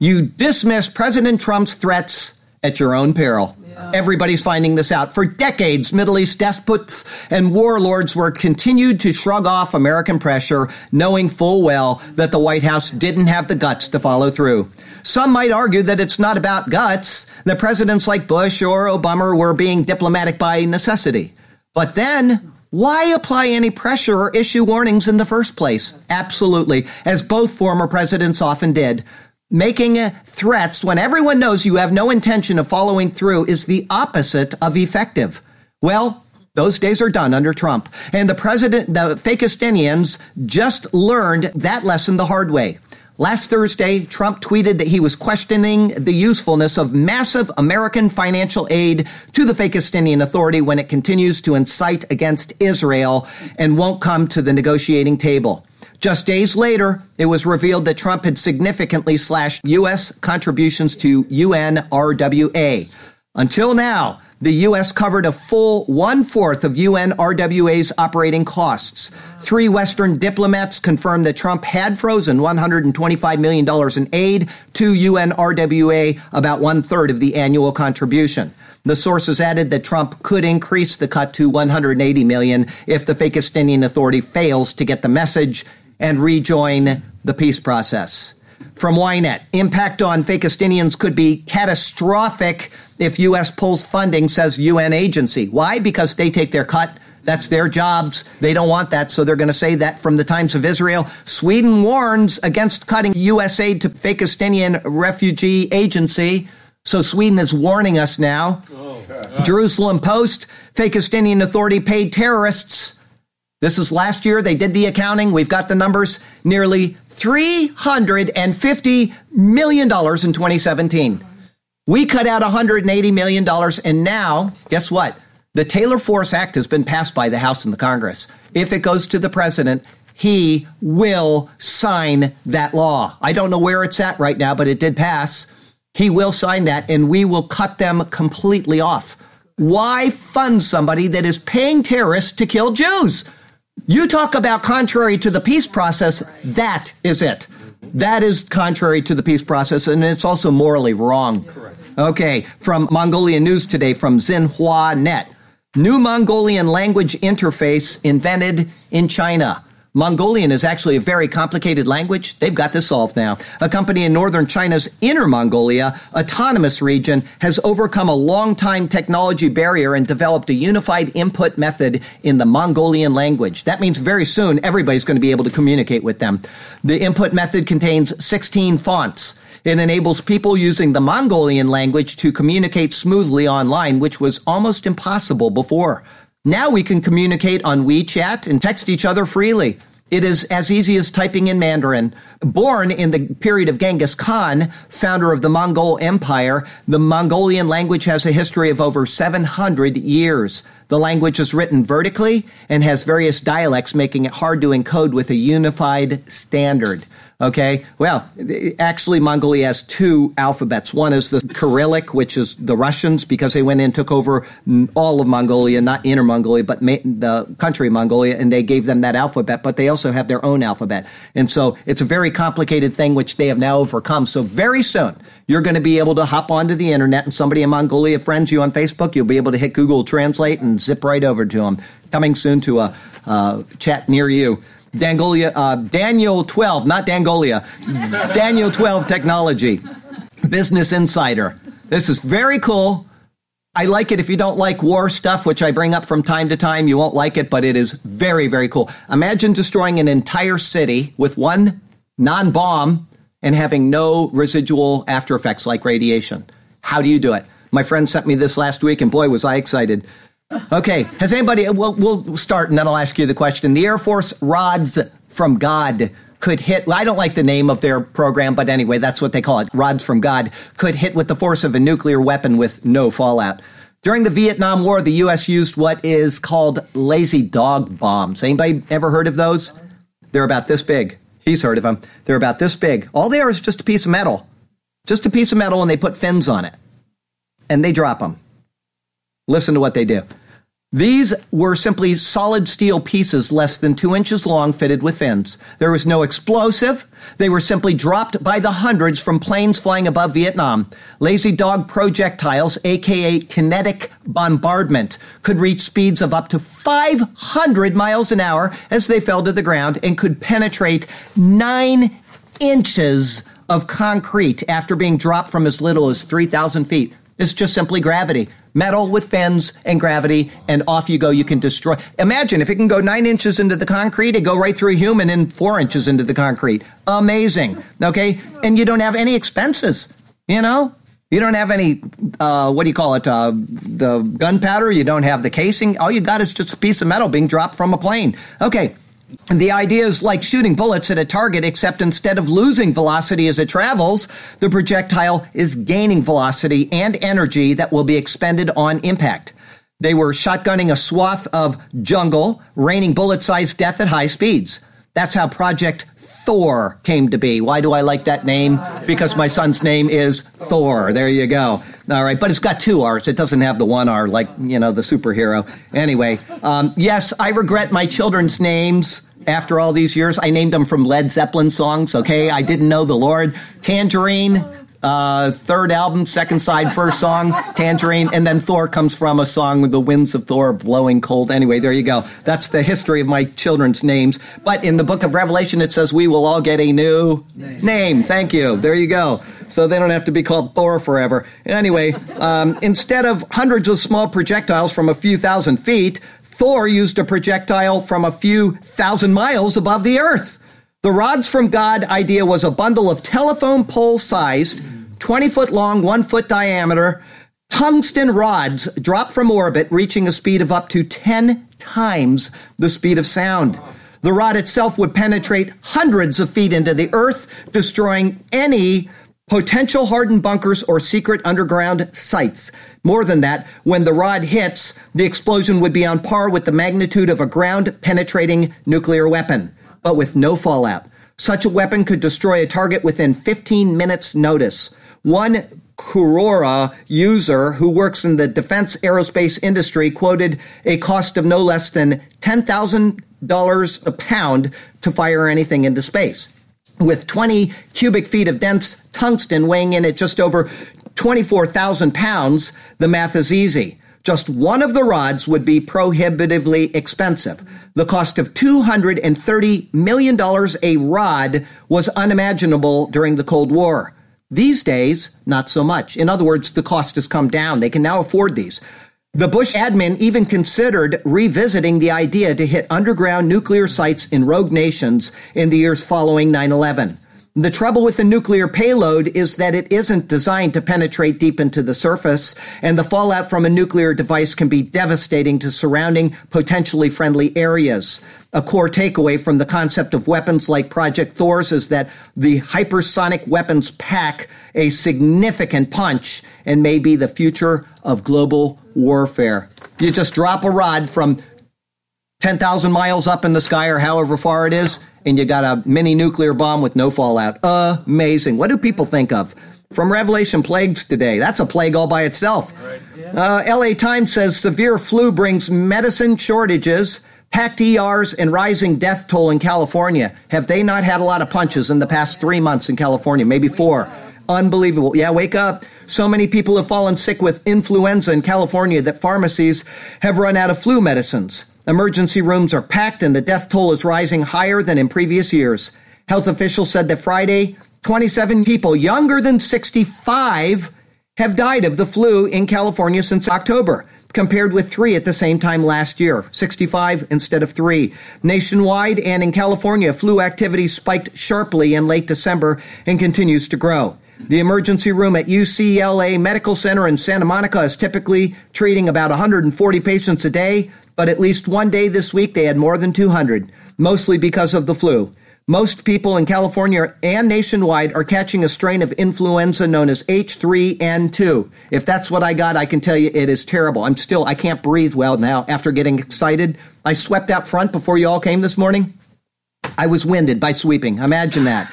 You dismiss President Trump's threats at your own peril. Yeah. Everybody's finding this out. For decades, Middle East despots and warlords were continued to shrug off American pressure, knowing full well that the White House didn't have the guts to follow through. Some might argue that it's not about guts, that presidents like Bush or Obama were being diplomatic by necessity. But then, why apply any pressure or issue warnings in the first place? Absolutely, as both former presidents often did. Making threats when everyone knows you have no intention of following through is the opposite of effective. Well, those days are done under Trump, and the president, the Fakistinians just learned that lesson the hard way. Last Thursday, Trump tweeted that he was questioning the usefulness of massive American financial aid to the Fakistinian Authority when it continues to incite against Israel and won't come to the negotiating table. Just days later, it was revealed that Trump had significantly slashed U S contributions to U N R W A. Until now, the U S covered a full one-fourth of U N R W A's operating costs. Three Western diplomats confirmed that Trump had frozen one hundred twenty-five million dollars in aid to U N R W A, about one-third of the annual contribution. The sources added that Trump could increase the cut to one hundred eighty million dollars if the Fakistinian Authority fails to get the message and rejoin the peace process. From Y net, impact on Fakistinians could be catastrophic if U S pulls funding, says U N agency. Why? Because they take their cut. That's their jobs. They don't want that, so they're going to say that. From the Times of Israel, Sweden warns against cutting U S aid to Fakistinian refugee agency. So Sweden is warning us now. Oh. Jerusalem Post, Fakistinian Authority paid terrorists. This is last year. They did the accounting. We've got the numbers. Nearly three hundred fifty million dollars in twenty seventeen. We cut out one hundred eighty million dollars, and now, guess what? The Taylor Force Act has been passed by the House and the Congress. If it goes to the president, he will sign that law. I don't know where it's at right now, but it did pass. He will sign that, and we will cut them completely off. Why fund somebody that is paying terrorists to kill Jews? You talk about contrary to the peace process, that is it. That is contrary to the peace process, and it's also morally wrong. Correct. Okay, from Mongolian News Today, from Xinhua Net. New Mongolian language interface invented in China. Mongolian is actually a very complicated language. They've got this solved now. A company in northern China's Inner Mongolia Autonomous Region has overcome a long-time technology barrier and developed a unified input method in the Mongolian language. That means very soon everybody's going to be able to communicate with them. The input method contains sixteen fonts. It enables people using the Mongolian language to communicate smoothly online, which was almost impossible before. Now we can communicate on WeChat and text each other freely. It is as easy as typing in Mandarin. Born in the period of Genghis Khan, founder of the Mongol Empire, the Mongolian language has a history of over seven hundred years. The language is written vertically and has various dialects, making it hard to encode with a unified standard. Okay, well, actually, Mongolia has two alphabets. One is the Kyrillic, which is the Russians, because they went in and took over all of Mongolia, not Inner Mongolia, but the country of Mongolia, and they gave them that alphabet, but they also have their own alphabet. And so it's a very complicated thing, which they have now overcome. So very soon, you're going to be able to hop onto the internet, and somebody in Mongolia friends you on Facebook. You'll be able to hit Google Translate and zip right over to them. Coming soon to a uh, chat near you. Dangolia, uh, Daniel twelve, not Dangolia, Daniel twelve technology, Business Insider. This is very cool. I like it. If you don't like war stuff, which I bring up from time to time, you won't like it, but it is very, very cool. Imagine destroying an entire city with one non-bomb and having no residual after effects like radiation. How do you do it? My friend sent me this last week, and boy, was I excited. Okay, has anybody, we'll, we'll start and then I'll ask you the question. The Air Force Rods from God could hit, I don't like the name of their program, but anyway, that's what they call it, Rods from God, could hit with the force of a nuclear weapon with no fallout. During the Vietnam War, the U S used what is called lazy dog bombs. Anybody ever heard of those? They're about this big. He's heard of them. They're about this big. All they are is just a piece of metal. Just a piece of metal, and they put fins on it. And they drop them. Listen to what they do. These were simply solid steel pieces less than two inches long fitted with fins. There was no explosive. They were simply dropped by the hundreds from planes flying above Vietnam. Lazy dog projectiles, aka kinetic bombardment, could reach speeds of up to five hundred miles an hour as they fell to the ground and could penetrate nine inches of concrete after being dropped from as little as three thousand feet. It's just simply gravity. Metal with fins and gravity, and off you go. You can destroy. Imagine if it can go nine inches into the concrete, it'd go right through a human and four inches into the concrete. Amazing. Okay? And you don't have any expenses, you know? You don't have any, uh, what do you call it, uh, the gunpowder. You don't have the casing. All you got is just a piece of metal being dropped from a plane. Okay. And the idea is like shooting bullets at a target, except instead of losing velocity as it travels, the projectile is gaining velocity and energy that will be expended on impact. They were shotgunning a swath of jungle, raining bullet-sized death at high speeds. That's how Project Thor came to be. Why do I like that name? Because my son's name is Thor. There you go. All right, but it's got two R's. It doesn't have the one R like, you know, the superhero. Anyway, um, yes, I regret my children's names after all these years. I named them from Led Zeppelin songs, okay? I didn't know the Lord. Tangerine, uh, third album, second side, first song, Tangerine. And then Thor comes from a song with the winds of Thor blowing cold. Anyway, there you go. That's the history of my children's names. But in the book of Revelation, it says we will all get a new name. Thank you. There you go. So they don't have to be called Thor forever. Anyway, um, instead of hundreds of small projectiles from a few thousand feet, Thor used a projectile from a few thousand miles above the earth. The rods from God idea was a bundle of telephone pole-sized, twenty-foot-long, one-foot diameter, tungsten rods dropped from orbit, reaching a speed of up to ten times the speed of sound. The rod itself would penetrate hundreds of feet into the earth, destroying any potential hardened bunkers or secret underground sites. More than that, when the rod hits, the explosion would be on par with the magnitude of a ground-penetrating nuclear weapon, but with no fallout. Such a weapon could destroy a target within fifteen minutes' notice. One Kurora user who works in the defense aerospace industry quoted a cost of no less than ten thousand dollars a pound to fire anything into space. With twenty cubic feet of dense tungsten weighing in at just over twenty-four thousand pounds, the math is easy. Just one of the rods would be prohibitively expensive. The cost of two hundred thirty million dollars a rod was unimaginable during the Cold War. These days, not so much. In other words, the cost has come down. They can now afford these. The Bush admin even considered revisiting the idea to hit underground nuclear sites in rogue nations in the years following nine eleven. The trouble with the nuclear payload is that it isn't designed to penetrate deep into the surface, and the fallout from a nuclear device can be devastating to surrounding, potentially friendly areas. A core takeaway from the concept of weapons like Project Thor's is that the hypersonic weapons pack a significant punch and may be the future of global warfare. You just drop a rod from ten thousand miles up in the sky or however far it is, and you got a mini nuclear bomb with no fallout. Amazing. What do people think of? From Revelation plagues today. That's a plague all by itself. Uh, L A Times says severe flu brings medicine shortages, packed E Rs, and rising death toll in California. Have they not had a lot of punches in the past three months in California? Maybe four. Unbelievable. Yeah, wake up. So many people have fallen sick with influenza in California that pharmacies have run out of flu medicines. Emergency rooms are packed and the death toll is rising higher than in previous years. Health officials said that Friday, twenty-seven people younger than sixty-five have died of the flu in California since October, compared with three at the same time last year, sixty-five instead of three. Nationwide and in California, flu activity spiked sharply in late December and continues to grow. The emergency room at U C L A Medical Center in Santa Monica is typically treating about one hundred forty patients a day, but at least one day this week they had more than two hundred, mostly because of the flu. Most people in California and nationwide are catching a strain of influenza known as H three N two. If that's what I got, I can tell you it is terrible. I'm still, I can't breathe well now after getting excited. I swept out front before you all came this morning. I was winded by sweeping. Imagine that.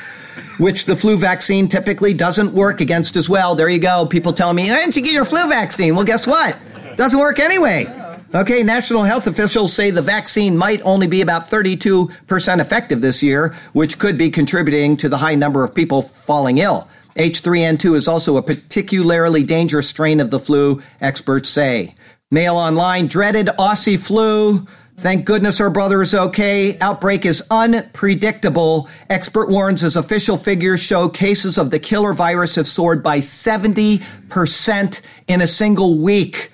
Which the flu vaccine typically doesn't work against as well. There you go. People tell me, I didn't you get your flu vaccine? Well, guess what? Doesn't work anyway. Okay, national health officials say the vaccine might only be about thirty-two percent effective this year, which could be contributing to the high number of people falling ill. H three N two is also a particularly dangerous strain of the flu, experts say. Mail Online, dreaded Aussie flu. Thank goodness our brother is okay. Outbreak is unpredictable. Expert warns as official figures show cases of the killer virus have soared by seventy percent in a single week.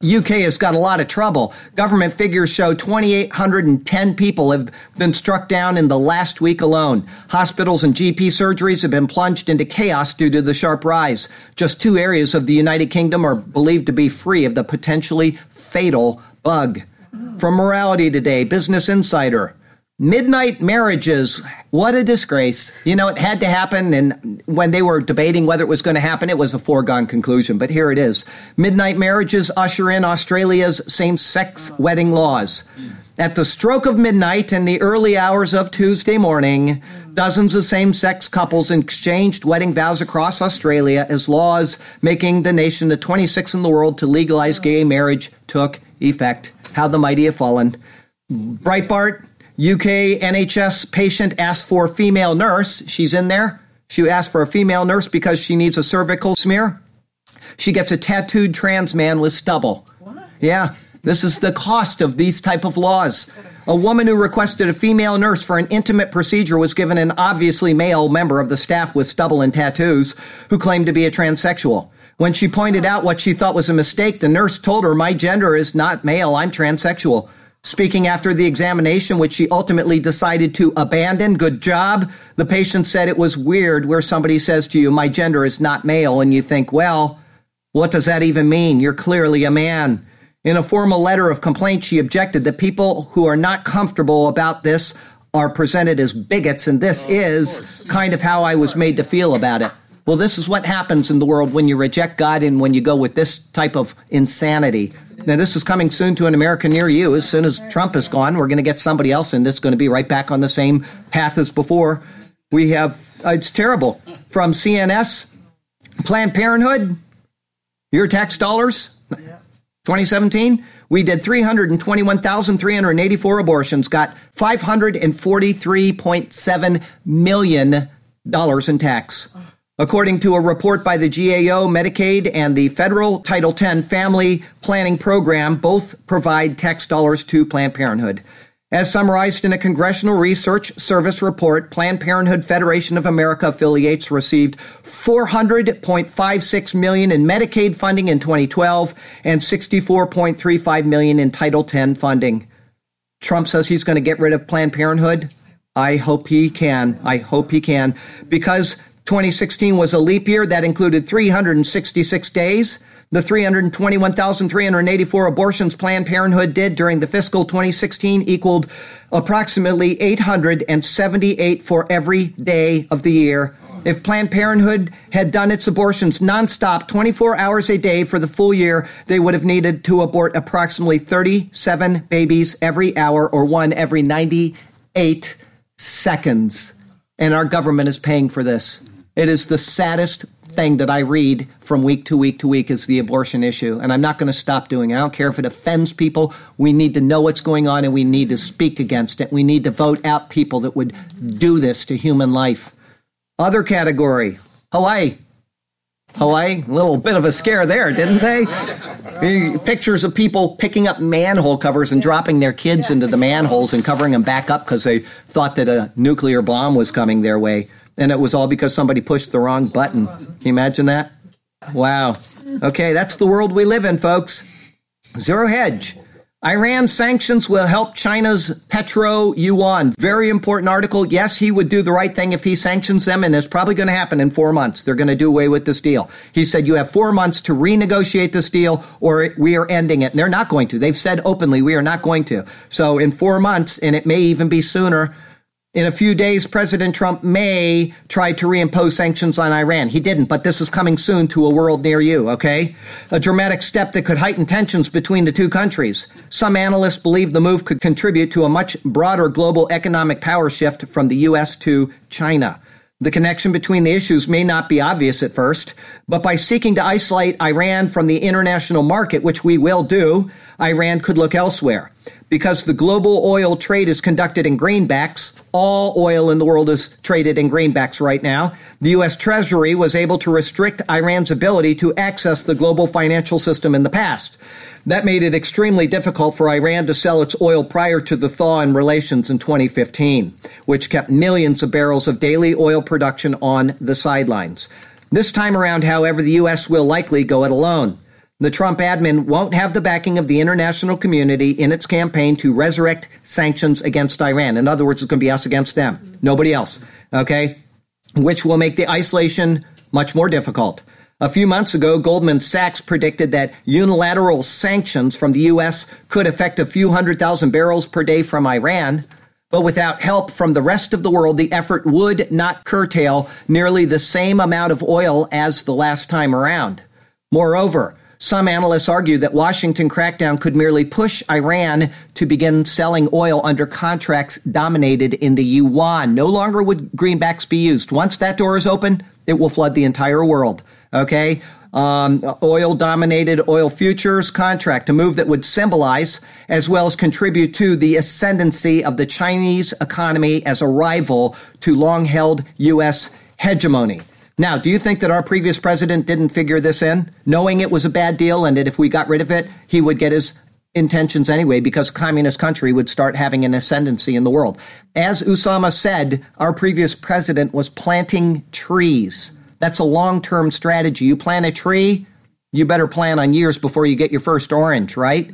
U K has got a lot of trouble. Government figures show two thousand eight hundred ten people have been struck down in the last week alone. Hospitals and G P surgeries have been plunged into chaos due to the sharp rise. Just two areas of the United Kingdom are believed to be free of the potentially fatal bug. From Morality Today, Business Insider. Midnight marriages. What a disgrace. You know, it had to happen, and when they were debating whether it was going to happen, it was a foregone conclusion, but here it is. Midnight marriages usher in Australia's same-sex wedding laws. At the stroke of midnight and the early hours of Tuesday morning, dozens of same-sex couples exchanged wedding vows across Australia as laws making the nation the twenty-sixth in the world to legalize gay marriage took effect. How the mighty have fallen. Breitbart. U K N H S patient asked for female nurse. She's in there. She asked for a female nurse because she needs a cervical smear. She gets a tattooed trans man with stubble. What? Yeah, this is the cost of these type of laws. A woman who requested a female nurse for an intimate procedure was given an obviously male member of the staff with stubble and tattoos who claimed to be a transsexual. When she pointed out what she thought was a mistake, the nurse told her, "My gender is not male, I'm transsexual." Speaking after the examination, which she ultimately decided to abandon, good job, the patient said it was weird where somebody says to you, my gender is not male, and you think, well, what does that even mean? You're clearly a man. In a formal letter of complaint, she objected that people who are not comfortable about this are presented as bigots, and this is kind of how I was made to feel about it. Well, this is what happens in the world when you reject God and when you go with this type of insanity. Now, this is coming soon to an America near you. As soon as Trump is gone, we're going to get somebody else in that's going to be right back on the same path as before. We have, it's terrible. From C N S, Planned Parenthood, your tax dollars, twenty seventeen, we did three hundred twenty-one thousand three hundred eighty-four abortions, got five hundred forty-three point seven million dollars in tax. According to a report by the G A O, Medicaid and the federal Title ten Family Planning Program both provide tax dollars to Planned Parenthood. As summarized in a Congressional Research Service report, Planned Parenthood Federation of America affiliates received four hundred point five six million dollars in Medicaid funding in twenty twelve and sixty-four point three five million dollars in Title ten funding. Trump says he's going to get rid of Planned Parenthood. I hope he can. I hope he can. Because twenty sixteen was a leap year that included three hundred sixty-six days. The three hundred twenty-one thousand three hundred eighty-four abortions Planned Parenthood did during the fiscal twenty sixteen equaled approximately eight hundred seventy-eight for every day of the year. If Planned Parenthood had done its abortions nonstop, twenty-four hours a day for the full year, they would have needed to abort approximately thirty-seven babies every hour, or one every ninety-eight seconds. And our government is paying for this. It is the saddest thing that I read from week to week to week is the abortion issue. And I'm not going to stop doing it. I don't care if it offends people. We need to know what's going on, and we need to speak against it. We need to vote out people that would do this to human life. Other category, Hawaii. Hawaii, a little bit of a scare there, didn't they? Pictures of people picking up manhole covers and dropping their kids into the manholes and covering them back up because they thought that a nuclear bomb was coming their way. And it was all because somebody pushed the wrong button. Can you imagine that? Wow. Okay, that's the world we live in, folks. Zero Hedge. Iran sanctions will help China's petro-yuan. Very important article. Yes, he would do the right thing if he sanctions them, and it's probably going to happen in four months. They're going to do away with this deal. He said you have four months to renegotiate this deal or we are ending it. And they're not going to. They've said openly we are not going to. So in four months, and it may even be sooner, in a few days, President Trump may try to reimpose sanctions on Iran. He didn't, but this is coming soon to a world near you, okay? A dramatic step that could heighten tensions between the two countries. Some analysts believe the move could contribute to a much broader global economic power shift from the U S to China. The connection between the issues may not be obvious at first, but by seeking to isolate Iran from the international market, which we will do, Iran could look elsewhere. Because the global oil trade is conducted in greenbacks, all oil in the world is traded in greenbacks right now, the U S. Treasury was able to restrict Iran's ability to access the global financial system in the past. That made it extremely difficult for Iran to sell its oil prior to the thaw in relations in twenty fifteen, which kept millions of barrels of daily oil production on the sidelines. This time around, however, the U S will likely go it alone. The Trump admin won't have the backing of the international community in its campaign to resurrect sanctions against Iran. In other words, it's going to be us against them, nobody else, okay? Which will make the isolation much more difficult. A few months ago, Goldman Sachs predicted that unilateral sanctions from the U S could affect a few hundred thousand barrels per day from Iran, but without help from the rest of the world, the effort would not curtail nearly the same amount of oil as the last time around. Moreover, some analysts argue that Washington crackdown could merely push Iran to begin selling oil under contracts dominated in the yuan. No longer would greenbacks be used. Once that door is open, it will flood the entire world. Okay, um, oil-dominated oil futures contract, a move that would symbolize as well as contribute to the ascendancy of the Chinese economy as a rival to long-held U S hegemony. Now, do you think that our previous president didn't figure this in, knowing it was a bad deal and that if we got rid of it, he would get his intentions anyway because communist country would start having an ascendancy in the world? As Osama said, our previous president was planting trees. That's a long-term strategy. You plant a tree, you better plan on years before you get your first orange, right?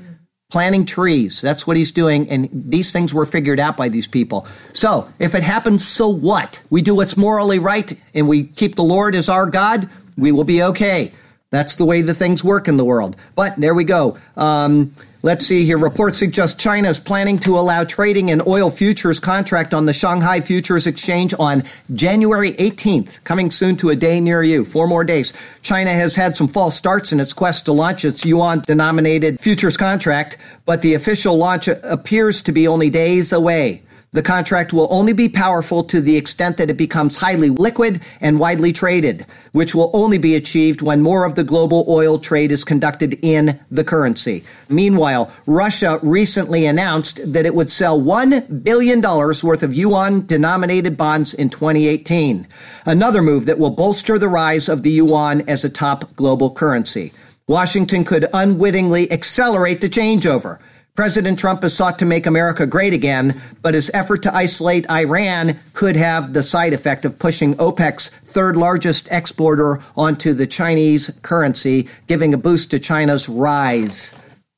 Planting trees. That's what he's doing. And these things were figured out by these people. So if it happens, so what? We do what's morally right and we keep the Lord as our God. We will be okay. That's the way the things work in the world. But there we go. Um, let's see here. Reports suggest China is planning to allow trading in oil futures contract on the Shanghai Futures Exchange on January eighteenth, coming soon to a day near you. Four more days. China has had some false starts in its quest to launch its yuan-denominated futures contract, but the official launch appears to be only days away. The contract will only be powerful to the extent that it becomes highly liquid and widely traded, which will only be achieved when more of the global oil trade is conducted in the currency. Meanwhile, Russia recently announced that it would sell one billion dollars worth of yuan-denominated bonds in twenty eighteen, another move that will bolster the rise of the yuan as a top global currency. Washington could unwittingly accelerate the changeover. President Trump has sought to make America great again, but his effort to isolate Iran could have the side effect of pushing OPEC's third largest exporter onto the Chinese currency, giving a boost to China's rise.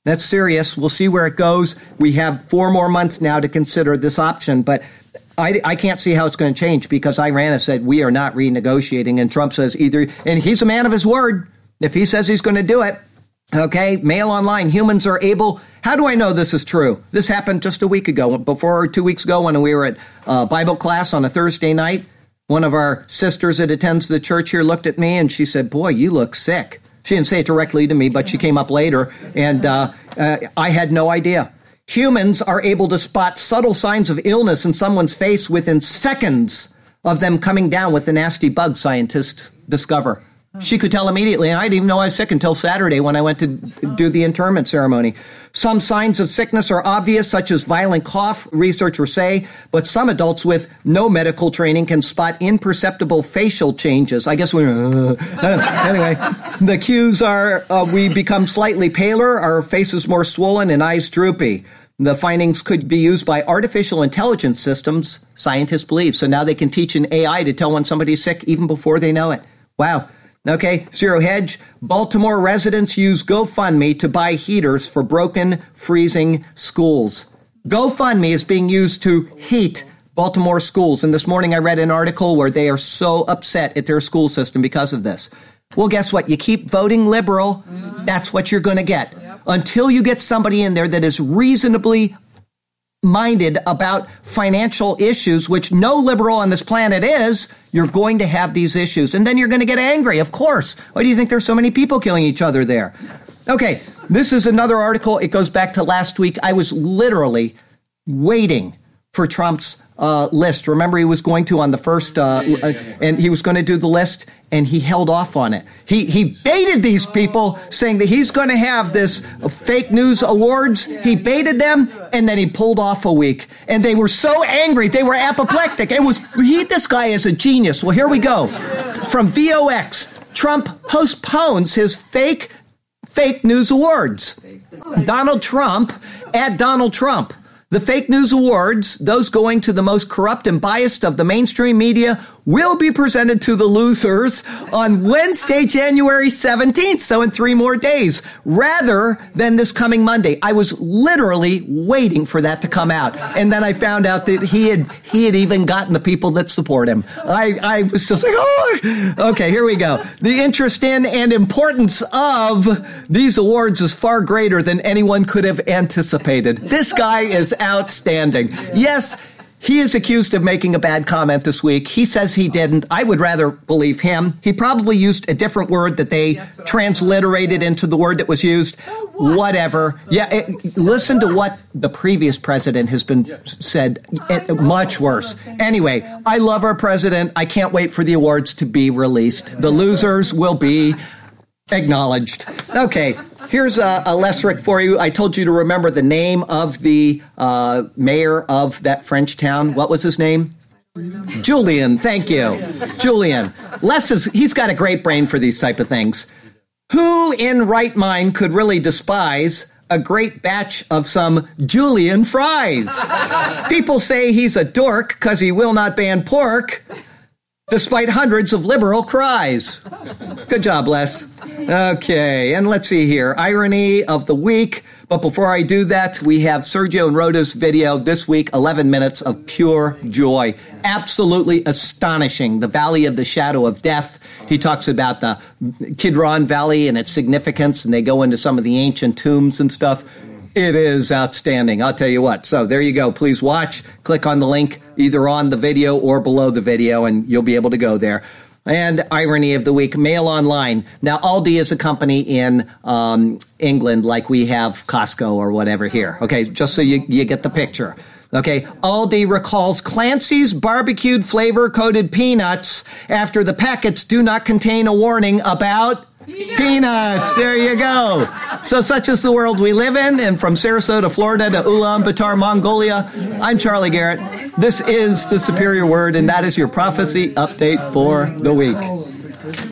That's serious. We'll see where it goes. We have four more months now to consider this option, but I, I can't see how it's going to change because Iran has said we are not renegotiating, and Trump says either, and he's a man of his word. If he says he's going to do it, okay, Mail Online, humans are able. How do I know this is true? This happened just a week ago, before two weeks ago when we were at uh, Bible class on a Thursday night. One of our sisters that attends the church here looked at me and she said, boy, you look sick. She didn't say it directly to me, but she came up later and uh, uh, I had no idea. Humans are able to spot subtle signs of illness in someone's face within seconds of them coming down with the nasty bug scientists discover. She could tell immediately, and I didn't even know I was sick until Saturday when I went to do the interment ceremony. Some signs of sickness are obvious, such as violent cough, researchers say, but some adults with no medical training can spot imperceptible facial changes. I guess we uh, anyway, the cues are uh, we become slightly paler, our faces more swollen, and eyes droopy. The findings could be used by artificial intelligence systems, scientists believe. So now they can teach an A I to tell when somebody's sick even before they know it. Wow. Okay, Zero Hedge, Baltimore residents use GoFundMe to buy heaters for broken, freezing schools. GoFundMe is being used to heat Baltimore schools. And this morning I read an article where they are so upset at their school system because of this. Well, guess what? You keep voting liberal, mm-hmm. That's what you're going to get. Yep. Until you get somebody in there that is reasonably minded about financial issues, which no liberal on this planet is, you're going to have these issues. And then you're going to get angry, of course. Why do you think there's so many people killing each other there? Okay, this is another article. It goes back to last week. I was literally waiting for Trump's uh, list. Remember, he was going to on the first, uh, yeah, yeah, yeah, yeah. and he was going to do the list, and he held off on it. He he baited these people, saying that he's going to have this fake news awards. He baited them, and then he pulled off a week. And they were so angry, they were apoplectic. It was, he, this guy is a genius. Well, here we go. From V O X, Trump postpones his fake fake news awards. Donald Trump, at Donald Trump. The fake news awards, those going to the most corrupt and biased of the mainstream media, will be presented to the losers on Wednesday, January seventeenth, so in three more days, rather than this coming Monday. I was literally waiting for that to come out. And then I found out that he had he had even gotten the people that support him. I, I was just like, oh, okay, here we go. The interest in and importance of these awards is far greater than anyone could have anticipated. This guy is outstanding. Yes, he is accused of making a bad comment this week. He says he didn't. I would rather believe him. He probably used a different word that they transliterated into the word that was used. Whatever. Yeah, it, listen to what the previous president has been said. It, much worse. Anyway, I love our president. I can't wait for the awards to be released. The losers will be acknowledged. Okay, here's a, a Les Rick for you. I told you to remember the name of the uh, mayor of that French town. What was his name? Julian, thank you. Julian. Les is, he's got a great brain for these type of things. Who in right mind could really despise a great batch of some Julian fries? People say he's a dork because he will not ban pork, despite hundreds of liberal cries. Good job, Les. Okay, and let's see here. Irony of the week. But before I do that, we have Sergio and Rhoda's video this week, eleven minutes of pure joy. Absolutely astonishing. The Valley of the Shadow of Death. He talks about the Kidron Valley and its significance, and they go into some of the ancient tombs and stuff. It is outstanding. I'll tell you what. So there you go. Please watch. Click on the link either on the video or below the video, and you'll be able to go there. And irony of the week, mail online. Now, Aldi is a company in um, England, like we have Costco or whatever here. Okay, just so you, you get the picture. Okay, Aldi recalls Clancy's barbecued flavor-coated peanuts after the packets do not contain a warning about... Peanuts. Peanuts, there you go. So such is the world we live in. And from Sarasota, Florida to Ulaanbaatar, Mongolia, I'm Charlie Garrett. This is The Superior Word, and that is your prophecy update for the week.